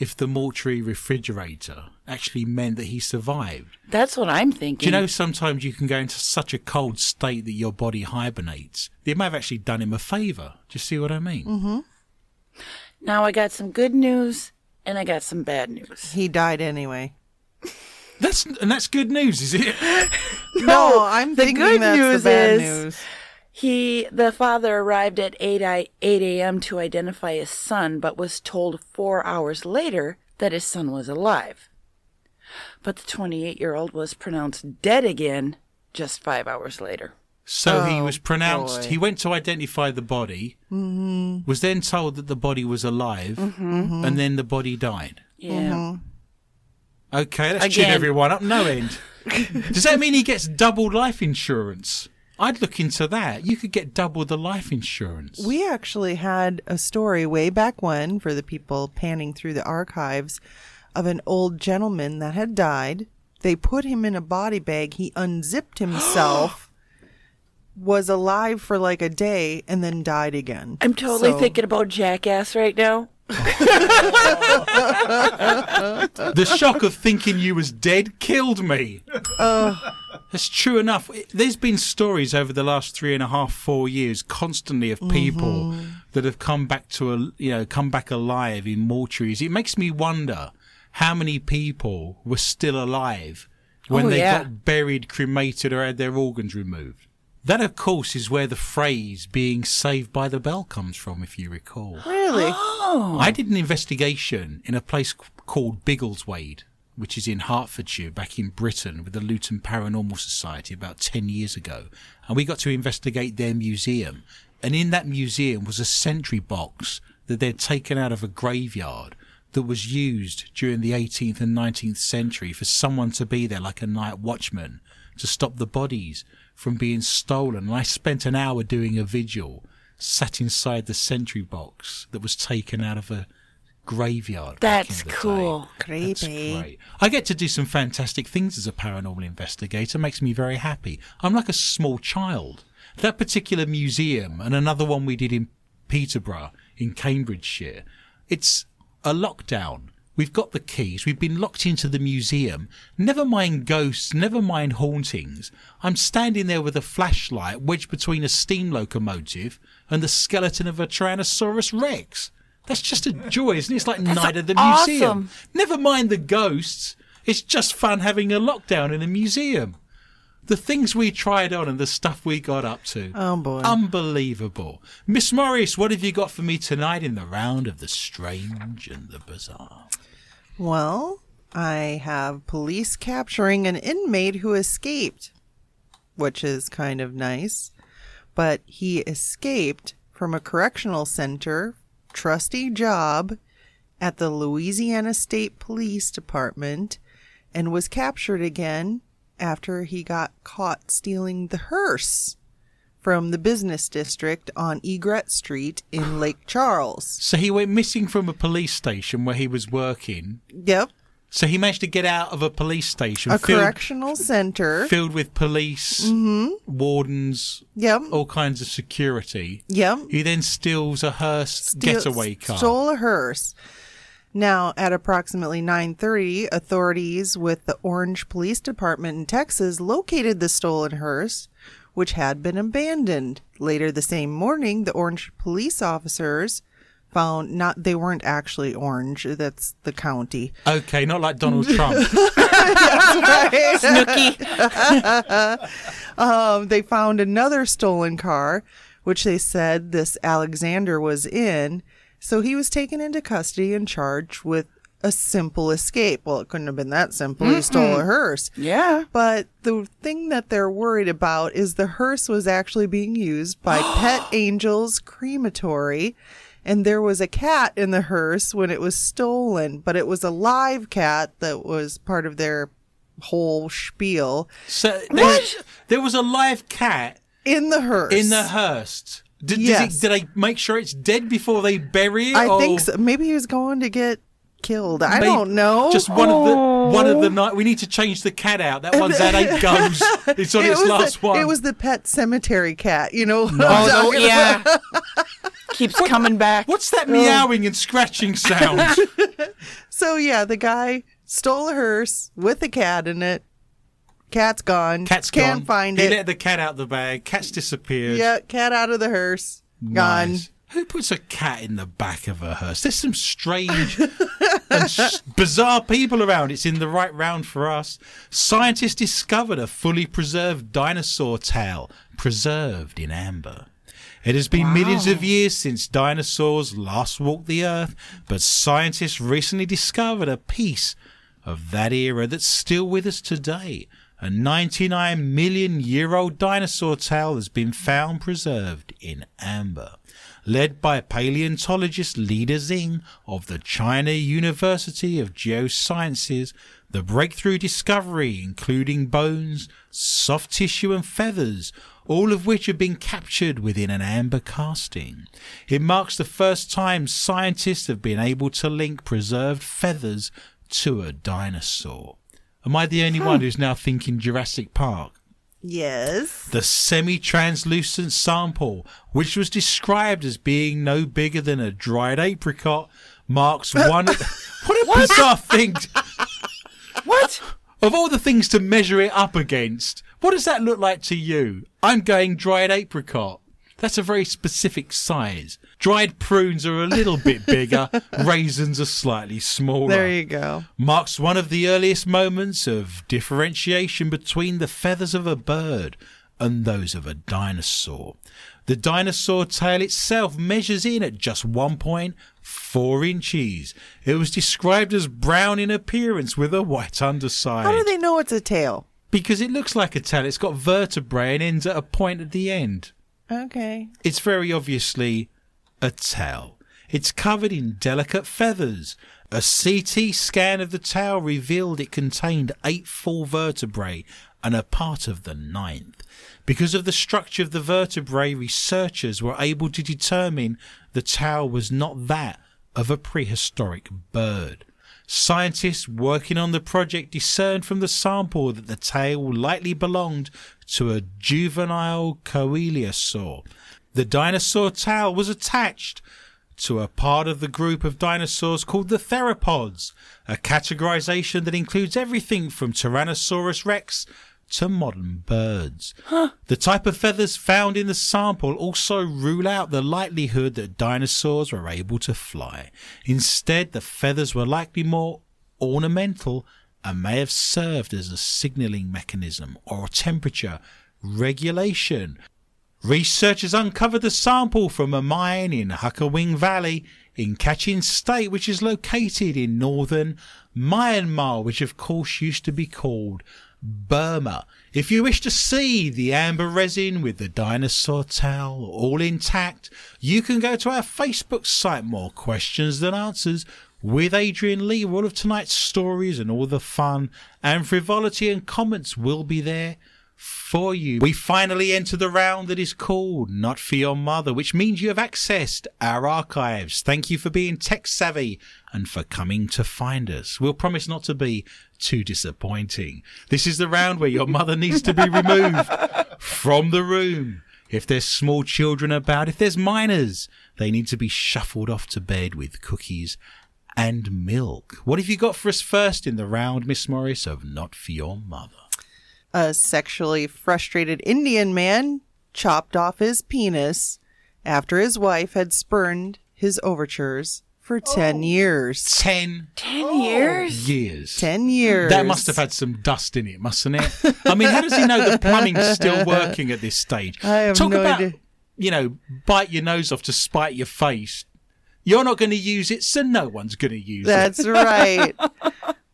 if the mortuary refrigerator actually meant that he survived. That's what I'm thinking. Do you know sometimes you can go into such a cold state that your body hibernates? They may have actually done him a favour. Do you see what I mean? Mm-hmm. Now I got some good news. And I got some bad news. He died anyway. That's good news, is it? No, I'm thinking that's the bad news. The father arrived at 8 a.m. to identify his son, but was told 4 hours later that his son was alive. But the 28-year-old was pronounced dead again just 5 hours later. So he was pronounced, he went to identify the body, was then told that the body was alive, and then the body died. Yeah. Mm-hmm. Okay, let's chin everyone up. No end. Does that mean he gets double life insurance? I'd look into that. You could get double the life insurance. We actually had a story way back when, for the people panning through the archives, of an old gentleman that had died. They put him in a body bag. He unzipped himself. Was alive for like a day and then died again. I'm totally thinking about Jackass right now. The shock of thinking you was dead killed me. That's true enough. There's been stories over the last 3.5, 4 years constantly of people that have come back to come back alive in mortuaries. It makes me wonder how many people were still alive when they got buried, cremated, or had their organs removed. That, of course, is where the phrase being saved by the bell comes from, if you recall. Really? Oh. I did an investigation in a place called Biggleswade, which is in Hertfordshire, back in Britain, with the Luton Paranormal Society about 10 years ago. And we got to investigate their museum. And in that museum was a sentry box that they'd taken out of a graveyard that was used during the 18th and 19th century for someone to be there like a night watchman to stop the bodies from being stolen. And I spent an hour doing a vigil, sat inside the sentry box that was taken out of a graveyard. That's cool. Day. Creepy. That's great. I get to do some fantastic things as a paranormal investigator. Makes me very happy. I'm like a small child. That particular museum and another one we did in Peterborough in Cambridgeshire, it's a lockdown. We've got the keys. We've been locked into the museum. Never mind ghosts, never mind hauntings. I'm standing there with a flashlight wedged between a steam locomotive and the skeleton of a Tyrannosaurus Rex. That's just a joy, isn't it? It's like Night at the Museum. Never mind the ghosts. It's just fun having a lockdown in a museum. The things we tried on and the stuff we got up to. Oh, boy. Unbelievable. Miss Morris, what have you got for me tonight in the round of the strange and the bizarre? Well, I have police capturing an inmate who escaped, which is kind of nice. But he escaped from a correctional center, trusty job at the Louisiana State Police Department, and was captured again after he got caught stealing the hearse from the business district on Egret Street in Lake Charles. So he went missing from a police station where he was working. Yep. So he managed to get out of a police station. Correctional center. Filled with police, wardens, all kinds of security. Yep. He then steals a hearse getaway car. Stole a hearse. Now, at approximately 9:30, authorities with the Orange Police Department in Texas located the stolen hearse, which had been abandoned. Later the same morning, the Orange police officers found they weren't actually orange. That's the county. Okay, not like Donald Trump. That's right. Snooky. They found another stolen car, which they said this Alexander was in. So he was taken into custody and charged with a simple escape. Well, it couldn't have been that simple. Mm-mm. He stole a hearse. Yeah. But the thing that they're worried about is the hearse was actually being used by Pet Angels Crematory. And there was a cat in the hearse when it was stolen, but it was a live cat that was part of their whole spiel. So there was a live cat in the hearse. In the hearse. Did they make sure it's dead before they bury it? I think so. Maybe he was going to get killed. I don't know. Just one of the night. We need to change the cat out. That one's out 8 gums. It's on its last one. It was the Pet Cemetery cat. You know. Oh yeah. Keeps coming back. What's that meowing and scratching sound? So yeah, the guy stole a hearse with a cat in it. Cat's gone. Can't find it. He let the cat out of the bag. Cat's disappeared. Yeah, cat out of the hearse. Gone. Nice. Who puts a cat in the back of a hearse? There's some strange and bizarre people around. It's in the right round for us. Scientists discovered a fully preserved dinosaur tail, preserved in amber. It has been millions of years since dinosaurs last walked the earth, but scientists recently discovered a piece of that era that's still with us today. A 99 million year old dinosaur tail has been found preserved in amber. Led by paleontologist Li Dazing of the China University of Geosciences, the breakthrough discovery, including bones, soft tissue and feathers, all of which have been captured within an amber casting. It marks the first time scientists have been able to link preserved feathers to a dinosaur. Am I the only one who's now thinking Jurassic Park? Yes. The semi-translucent sample, which was described as being no bigger than a dried apricot, marks one... What a bizarre thing. What? Of all the things to measure it up against, what does that look like to you? I'm going dried apricot. That's a very specific size. Dried prunes are a little bit bigger. Raisins are slightly smaller. There you go. Marks one of the earliest moments of differentiation between the feathers of a bird and those of a dinosaur. The dinosaur tail itself measures in at just 1.4 inches. It was described as brown in appearance with a white underside. How do they know it's a tail? Because it looks like a tail. It's got vertebrae and ends at a point at the end. Okay. It's very obviously a tail. It's covered in delicate feathers. A CT scan of the tower revealed it contained 8 full vertebrae and a part of the 9th. Because of the structure of the vertebrae, researchers were able to determine the tower was not that of a prehistoric bird. Scientists working on the project discerned from the sample that the tail likely belonged to a juvenile coeliosaur. The dinosaur tail was attached to a part of the group of dinosaurs called the theropods, a categorization that includes everything from Tyrannosaurus rex to modern birds. The type of feathers found in the sample also rule out the likelihood that dinosaurs were able to fly. Instead, the feathers were likely more ornamental and may have served as a signaling mechanism or temperature regulation. Researchers uncovered the sample from a mine in Huckawing Valley in Kachin State, which is located in northern Myanmar, which of course used to be called Burma. If you wish to see the amber resin with the dinosaur tail all intact, you can go to our Facebook site, More Questions Than Answers, with Adrian Lee, where all of tonight's stories and all the fun and frivolity and comments will be there for you. We finally enter the round that is called Not For Your Mother, which means you have accessed our archives. Thank you for being tech savvy and for coming to find us. We'll promise not to be too disappointing. This is the round where your mother needs to be removed from the room. If there's small children about, if there's minors, they need to be shuffled off to bed with cookies and milk. What have you got for us first in the round, Miss Morris, of Not For Your Mother? A sexually frustrated Indian man chopped off his penis after his wife had spurned his overtures for 10 years. 10 years. That must have had some dust in it, mustn't it? I mean, how does he know the plumbing's still working at this stage? I have Talk no about, idea. You know, bite your nose off to spite your face. You're not going to use it, so no one's going to use it. That's right.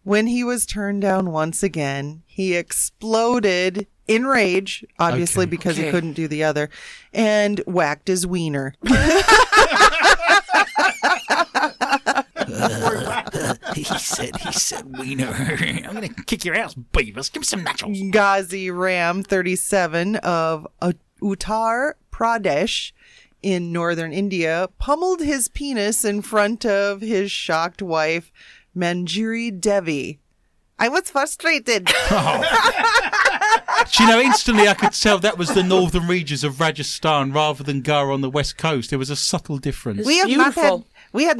When he was turned down once again, he exploded in rage, obviously because he couldn't do the other, and whacked his wiener. He said, wiener, I'm going to kick your ass, Beavis. Give me some nachos. Ghazi Ram, 37, of Uttar Pradesh in northern India, pummeled his penis in front of his shocked wife, Manjari Devi. I was frustrated. Do you know, instantly I could tell that was the northern regions of Rajasthan rather than Goa on the west coast. There was a subtle difference. We had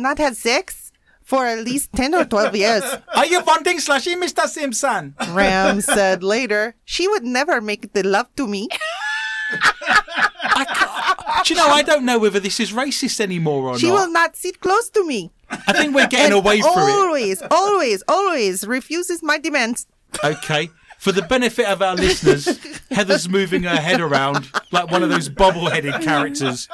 not had sex for at least 10 or 12 years. Are you wanting slushy, Mr. Simpson? Ram said later, she would never make the love to me. Do you know, I don't know whether this is racist anymore or not. She will not sit close to me. I think we're getting away from it. Always refuses my demands. Okay. For the benefit of our listeners, Heather's moving her head around like one of those bobble-headed characters.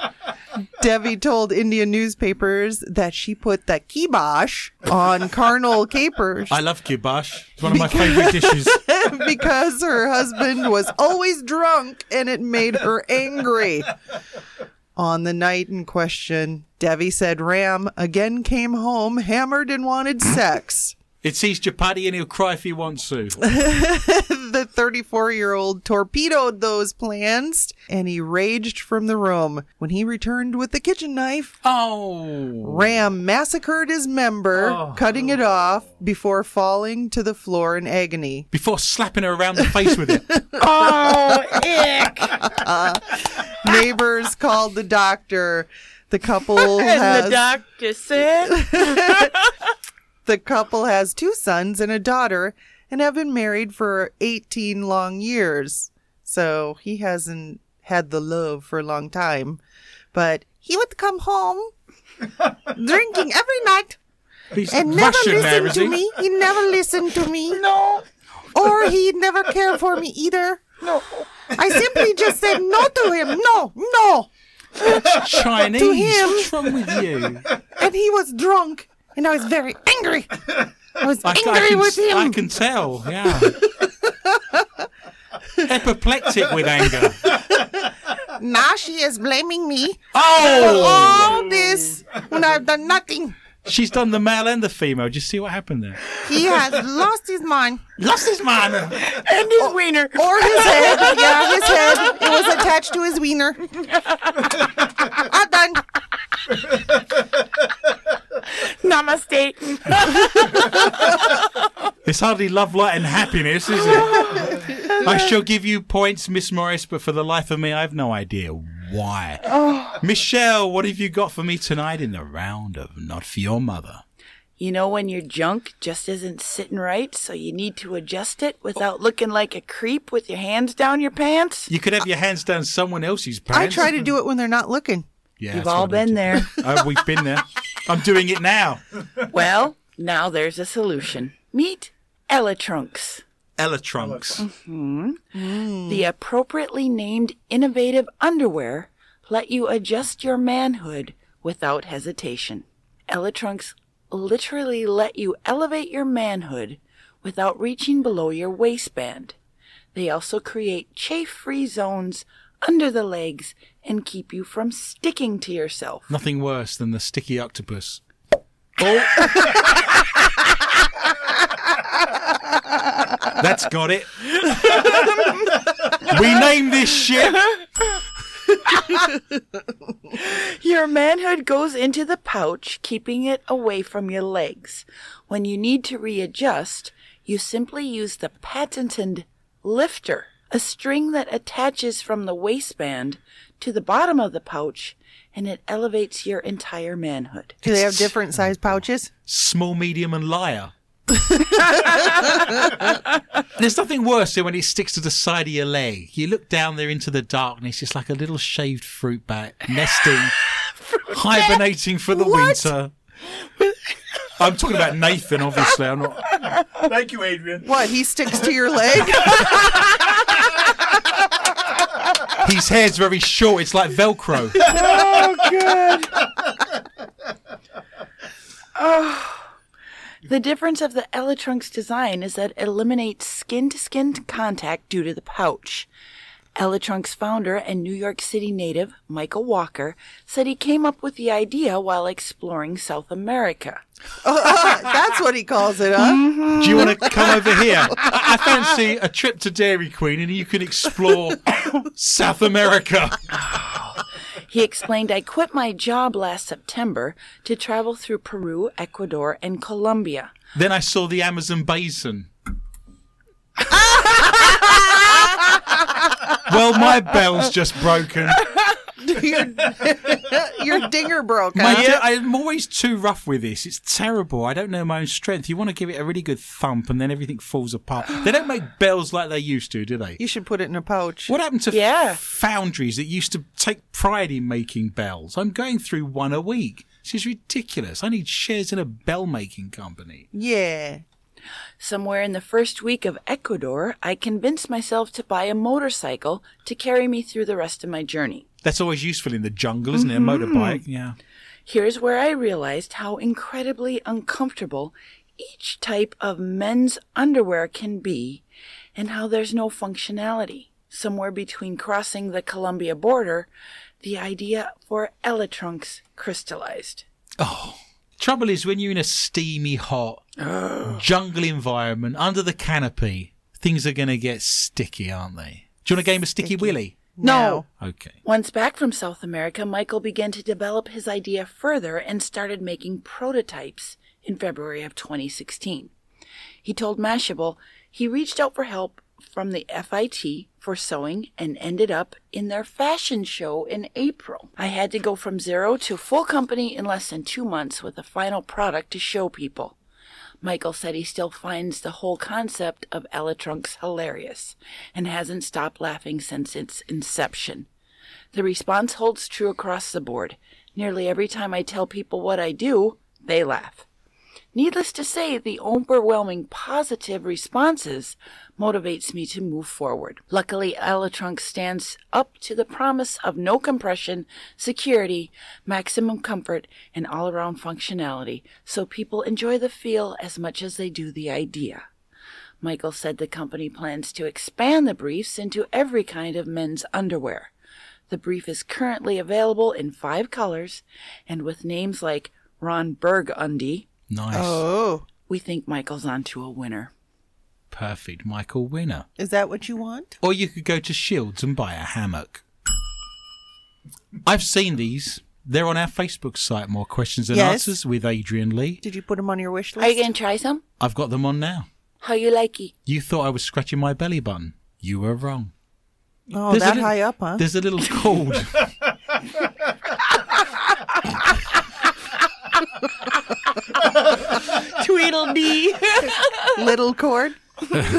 Debbie told Indian newspapers that she put the kibosh on carnal capers. I love kibosh. It's one of my favorite dishes. Because her husband was always drunk and it made her angry. On the night in question, Debbie said Ram again came home hammered and wanted sex. It's his chapati and he'll cry if he wants to. The 34-year-old torpedoed those plans and he raged from the room. When he returned with the kitchen knife, Ram massacred his member, cutting it off before falling to the floor in agony. Before slapping her around the face with it. Ick! Neighbors called the doctor. The couple has... And the doctor said... The couple has 2 sons and a daughter and have been married for 18 long years. So he hasn't had the love for a long time. But he would come home drinking every night. He's and never listened to me. He never listened to me. No. Or he never cared for me either. No. I simply just said no to him. No. That's Chinese. To him. What's wrong with you? And he was drunk. And I was very angry. I was angry with him. I can tell, yeah. Apoplectic with anger. Now she is blaming me for all this when I've done nothing. She's done the male and the female. Just see what happened there. He has lost his mind. Lost his mind. And his wiener. Or his head. Yeah, his head. It was attached to his wiener. I'm done. Namaste. It's hardly love, light, and happiness, is it? I shall give you points, Miss Morris, but for the life of me, I have no idea why. Oh. Michelle, what have you got for me tonight in the round of Not For Your Mother? You know when your junk just isn't sitting right, so you need to adjust it without looking like a creep with your hands down your pants? You could have your hands down someone else's pants. I try to do it when they're not looking. Yeah, you've all been there. We've been there. I'm doing it now. Well, now there's a solution. Meet Elatrunks. Elatrunks. Mm-hmm. Mm. The appropriately named innovative underwear let you adjust your manhood without hesitation. Elatrunks literally let you elevate your manhood without reaching below your waistband. They also create chafe-free zones under the legs and keep you from sticking to yourself. Nothing worse than the sticky octopus. Oh. That's got it. We named this ship. Your manhood goes into the pouch, keeping it away from your legs. When you need to readjust, you simply use the patented lifter, a string that attaches from the waistband to the bottom of the pouch, and it elevates your entire manhood. Do they have different size pouches? Small, medium, and liar. There's nothing worse than when it sticks to the side of your leg. You look down there into the darkness, it's like a little shaved fruit bat nesting, hibernating for the winter. I'm talking about Nathan, obviously. I'm not. Thank you, Adrian. What, he sticks to your leg? His hair's very short. It's like Velcro. Oh, good. Oh. The difference of the Elatrunks design is that it eliminates skin-to-skin contact due to the pouch. Elatrunks founder and New York City native Michael Walker said he came up with the idea while exploring South America. That's what he calls it, huh? Mm-hmm. Do you want to come over here? I fancy a trip to Dairy Queen and you can explore South America. He explained, I quit my job last September to travel through Peru, Ecuador, and Colombia. Then I saw the Amazon basin. Well, my bell's just broken. Your dinger broke. Huh? I'm always too rough with this. It's terrible. I don't know my own strength. You want to give it a really good thump, and then everything falls apart. They don't make bells like they used to, do they? You should put it in a pouch. What happened to foundries that used to take pride in making bells? I'm going through one a week. This is ridiculous. I need shares in a bell-making company. Yeah. Somewhere in the first week of Ecuador, I convinced myself to buy a motorcycle to carry me through the rest of my journey. That's always useful in the jungle, isn't it? A motorbike, yeah. Here's where I realized how incredibly uncomfortable each type of men's underwear can be and how there's no functionality. Somewhere between crossing the Colombia border, the idea for Elatrunks crystallized. Oh. Trouble is, when you're in a steamy, hot, jungle environment, under the canopy, things are going to get sticky, aren't they? Do you want a game of Sticky Willy? No. Okay. Once back from South America, Michael began to develop his idea further and started making prototypes in February of 2016. He told Mashable he reached out for help from the FIT for sewing and ended up in their fashion show in April. I had to go from zero to full company in less than 2 months with a final product to show people. Michael said he still finds the whole concept of Elatrunks hilarious and hasn't stopped laughing since its inception. The response holds true across the board. Nearly every time I tell people what I do, they laugh. Needless to say, the overwhelming positive responses motivates me to move forward. Luckily, Elatrunks stands up to the promise of no compression, security, maximum comfort, and all-around functionality, so people enjoy the feel as much as they do the idea. Michael said the company plans to expand the briefs into every kind of men's underwear. The brief is currently available in 5 colors and with names like Ron Burgundy. Nice. Oh. We think Michael's onto a winner. Perfect Michael winner. Is that what you want? Or you could go to Shields and buy a hammock. I've seen these. They're on our Facebook site, More Questions Than Answers with Adrian Lee. Did you put them on your wish list? Are you going to try some? I've got them on now. How you like it? You thought I was scratching my belly button. You were wrong. Oh, there's that high up, huh? There's a little cord. Tweedledee. Little cord. Let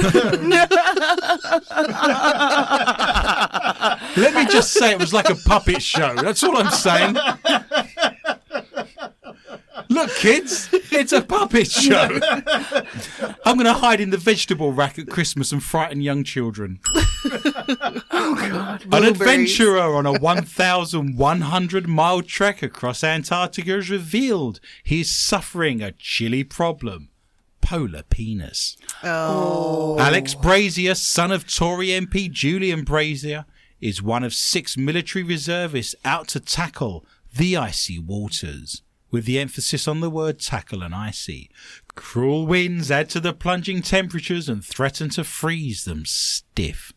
me just say it was like a puppet show. That's all I'm saying. Look, kids, it's a puppet show. I'm going to hide in the vegetable rack at Christmas and frighten young children. Oh, God. An adventurer on a 1,100-mile trek across Antarctica is revealed he is suffering a chilly problem. Polar penis. Oh. Alex Brazier, son of Tory MP Julian Brazier, is one of 6 military reservists out to tackle the icy waters, with the emphasis on the word tackle and icy. Cruel winds add to the plunging temperatures and threaten to freeze them stiff.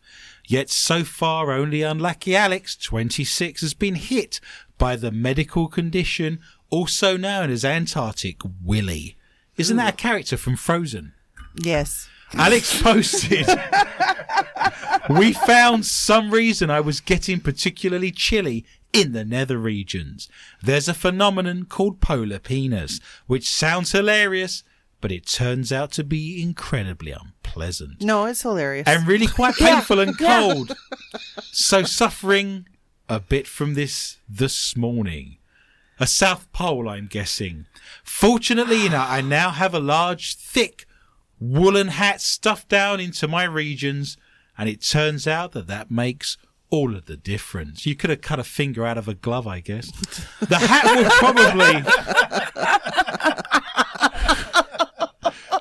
Yet so far, only unlucky Alex, 26, has been hit by the medical condition also known as Antarctic Willy. Isn't that a character from Frozen? Yes. Alex posted, "We found some reason I was getting particularly chilly in the nether regions. There's a phenomenon called polar penis, which sounds hilarious, but it turns out to be incredibly unpleasant." No, it's hilarious. "And really quite painful and cold. So suffering a bit from this morning. A South Pole, I'm guessing. Fortunately enough, I now have a large, thick woolen hat stuffed down into my regions, and it turns out that makes all of the difference." You could have cut a finger out of a glove, I guess. "The hat will probably..."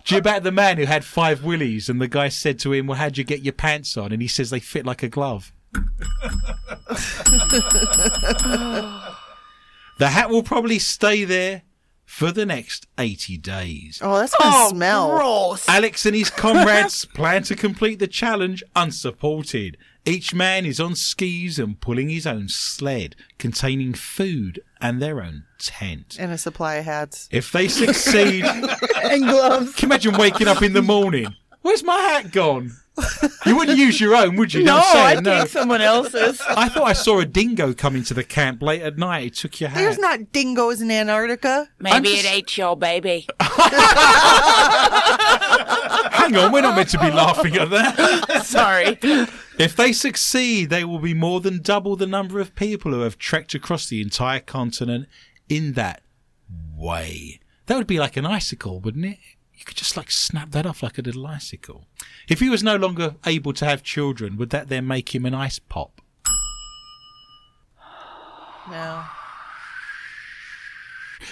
Do you back the man who had 5 willies, and the guy said to him, "Well, how'd you get your pants on?" And he says, "They fit like a glove." "The hat will probably stay there for the next 80 days. Oh, that's going to smell. Gross. Alex and his comrades plan to complete the challenge unsupported. Each man is on skis and pulling his own sled, containing food and their own tent. And a supply of hats. If they succeed..." And gloves. Can you imagine waking up in the morning? "Where's my hat gone?" You wouldn't use your own, would you? No, I'd take someone else's. "I thought I saw a dingo come into the camp late at night. It took your hat." There's not dingoes in Antarctica. Maybe it ate your baby. Hang on, we're not meant to be laughing at that. Sorry. "If they succeed, they will be more than double the number of people who have trekked across the entire continent in that way." That would be like an icicle, wouldn't it? You could just snap that off like a little icicle. "If he was no longer able to have children, would that then make him an ice pop?" No.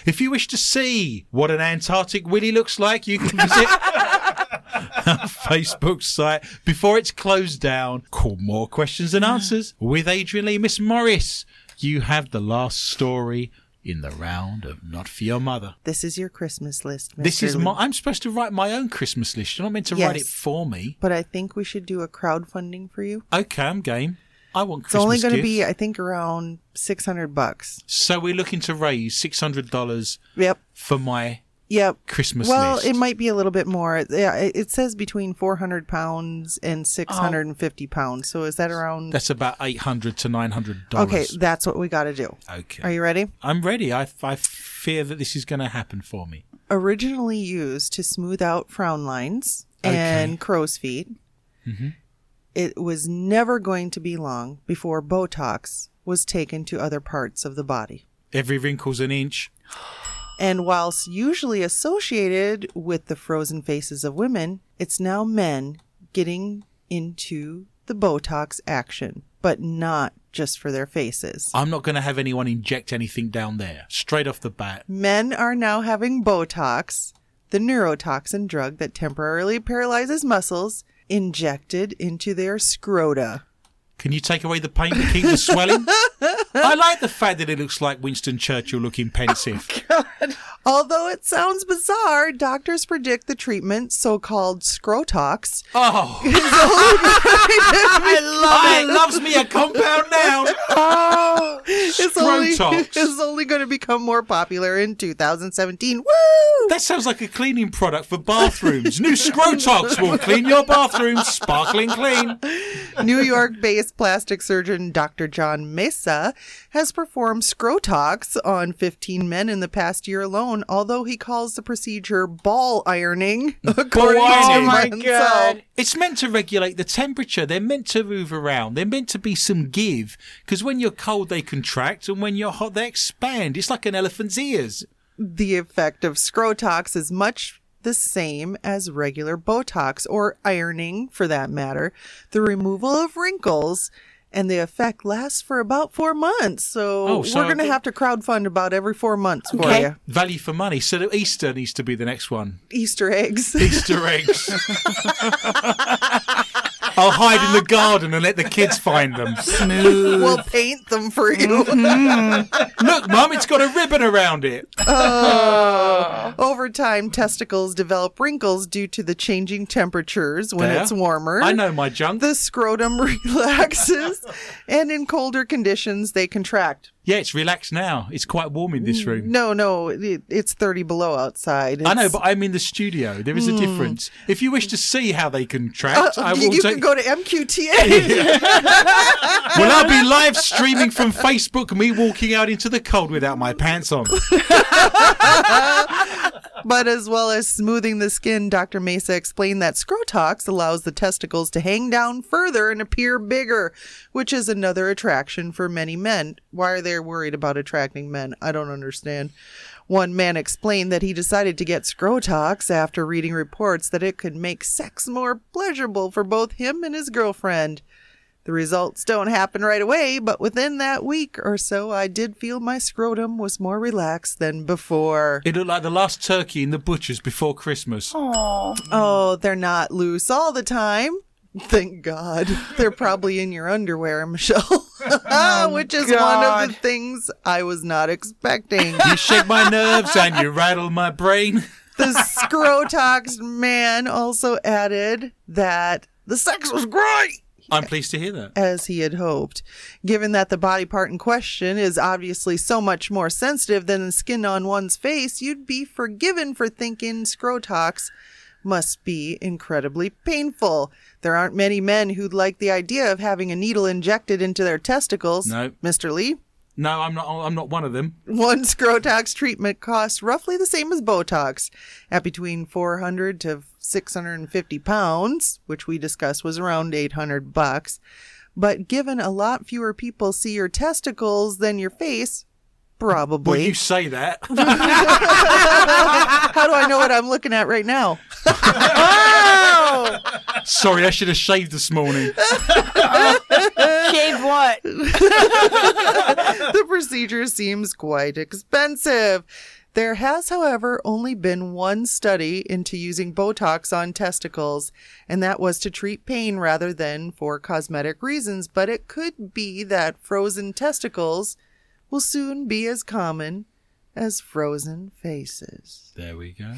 "If you wish to see what an Antarctic Willy looks like, you can visit our Facebook site before it's closed down, called More Questions Than Answers with Adrian Lee." Miss Morris, you have the last story in the round of Not For Your Mother. This is your Christmas list, Mr. This is my... I'm supposed to write my own Christmas list. You're not meant to write it for me. But I think we should do a crowdfunding for you. Okay, I'm game. I want Christmas gifts. It's only going to be, I think, around $600. So we're looking to raise $600 for my Christmas list. Well, it might be a little bit more. Yeah, it says between £400 and £650. So is that around? That's about $800 to $900. Okay, that's what we got to do. Okay. Are you ready? I'm ready. I fear that this is going to happen for me. Originally used to smooth out frown lines and crow's feet, it was never going to be long before Botox was taken to other parts of the body. Every wrinkle's an inch. And whilst usually associated with the frozen faces of women, it's now men getting into the Botox action, but not just for their faces. I'm not going to have anyone inject anything down there, straight off the bat. Men are now having Botox, the neurotoxin drug that temporarily paralyzes muscles, injected into their scrota. Can you take away the paint to keep the swelling? I like the fact that it looks like Winston Churchill looking pensive. Oh, God. Although it sounds bizarre, doctors predict the treatment, so-called scrotox. Oh. I love it. Loves me a compound noun. Oh. It's only going to become more popular in 2017. Woo! That sounds like a cleaning product for bathrooms. New Scrotox will clean your bathrooms sparkling clean. New York-based plastic surgeon Dr. John Mesa has performed Scrotox on 15 men in the past year alone, although he calls the procedure ball ironing. Oh my God. It's meant to regulate the temperature. They're meant to move around. They're meant to be some give, because when you're cold, they contract, and when you're hot, they expand. It's like an elephant's ears. The effect of Scrotox is much the same as regular Botox, or ironing for that matter. The removal of wrinkles, and the effect lasts for about 4 months. So we're going to have to crowdfund about every 4 months for you. Value for money. So Easter needs to be the next one. Easter eggs. I'll hide in the garden and let the kids find them. Smooth. We'll paint them for you. Mm-hmm. Look, Mum, it's got a ribbon around it. Over time, testicles develop wrinkles due to the changing temperatures when it's warmer. I know my junk. The scrotum relaxes, and in colder conditions, they contract. Yeah, it's relaxed now. It's quite warm in this room. No, it's 30 below outside. I know, but I'm in the studio. There is a difference. If you wish to see how they contract, you can go to MQTA. Well, I'll be live streaming from Facebook, me walking out into the cold without my pants on. But as well as smoothing the skin, Dr. Mesa explained that Scrotox allows the testicles to hang down further and appear bigger, which is another attraction for many men. Why are they worried about attracting men? I don't understand. One man explained that he decided to get Scrotox after reading reports that it could make sex more pleasurable for both him and his girlfriend. The results don't happen right away, but within that week or so, I did feel my scrotum was more relaxed than before. It looked like the last turkey in the butcher's before Christmas. Aww. Oh, they're not loose all the time. Thank God. They're probably in your underwear, Michelle. Which is one of the things I was not expecting. You shake my nerves and you rattle my brain. The Scrotox man also added that the sex was great. I'm pleased to hear that. As he had hoped. Given that the body part in question is obviously so much more sensitive than the skin on one's face, you'd be forgiven for thinking Scrotox must be incredibly painful. There aren't many men who'd like the idea of having a needle injected into their testicles. No. Mr. Lee? No, I'm not one of them. One Scrotox treatment costs roughly the same as Botox, at between $400 to £650, which we discussed was around $800. But given a lot fewer people see your testicles than your face, probably. Well, you say that. How do I know what I'm looking at right now? Oh! Sorry, I should have shaved this morning. Shave what? The procedure seems quite expensive. There has, however, only been one study into using Botox on testicles, and that was to treat pain rather than for cosmetic reasons. But it could be that frozen testicles will soon be as common as frozen faces. There we go.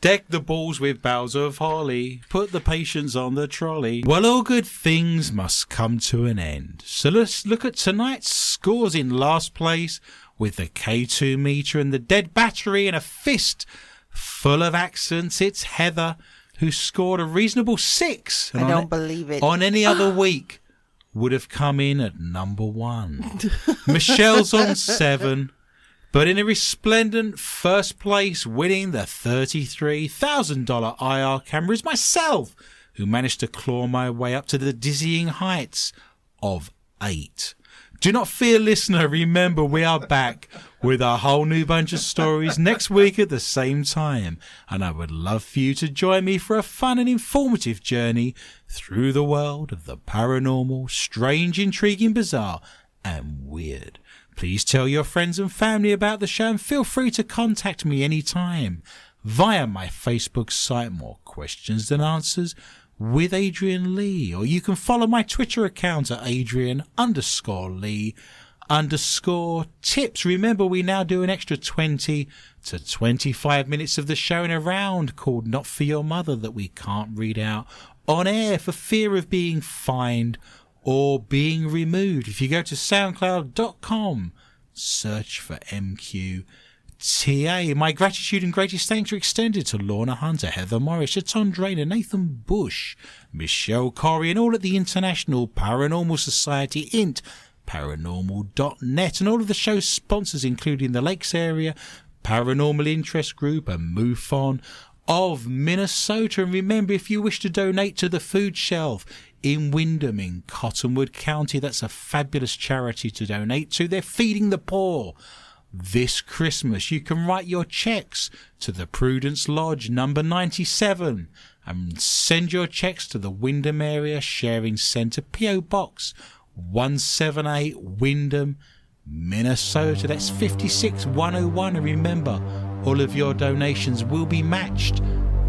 Deck the balls with boughs of holly. Put the patients on the trolley. Well, all good things must come to an end. So let's look at tonight's scores. In last place, with the K2 meter and the dead battery and a fist full of accents, it's Heather, who scored a reasonable 6. I don't believe it. On any other week, would have come in at number 1. Michelle's on 7. But in a resplendent first place, winning the $33,000 IR camera, is myself, who managed to claw my way up to the dizzying heights of 8. Do not fear, listener. Remember, we are back with a whole new bunch of stories next week at the same time. And I would love for you to join me for a fun and informative journey through the world of the paranormal, strange, intriguing, bizarre, and weird. Please tell your friends and family about the show, and feel free to contact me anytime via my Facebook site, More Questions Than Answers, with Adrian Lee, or you can follow my Twitter account at Adrian_Lee_tips. Remember, we now do an extra 20 to 25 minutes of the show in a round called Not For Your Mother that we can't read out on air for fear of being fined or being removed. If you go to soundcloud.com, search for MQTA. My gratitude and greatest thanks are extended to Lorna Hunter, Heather Morris, to Tom Drainer, Nathan Bush, Michelle Corrie, and all at the International Paranormal Society, INT, paranormal.net, and all of the show's sponsors, including the Lakes Area Paranormal Interest Group and MUFON of Minnesota. And remember, if you wish to donate to the Food Shelf in Windham in Cottonwood County, that's a fabulous charity to donate to. They're feeding the poor this Christmas. You can write your checks to the Prudence Lodge, number 97, and send your checks to the Windham Area Sharing Center, P.O. Box 178, Windham, Minnesota. That's 56101. And remember, all of your donations will be matched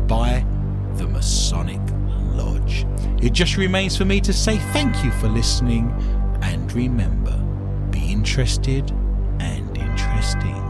by the Masonic Lodge. It just remains for me to say thank you for listening, and remember, be interested and interesting.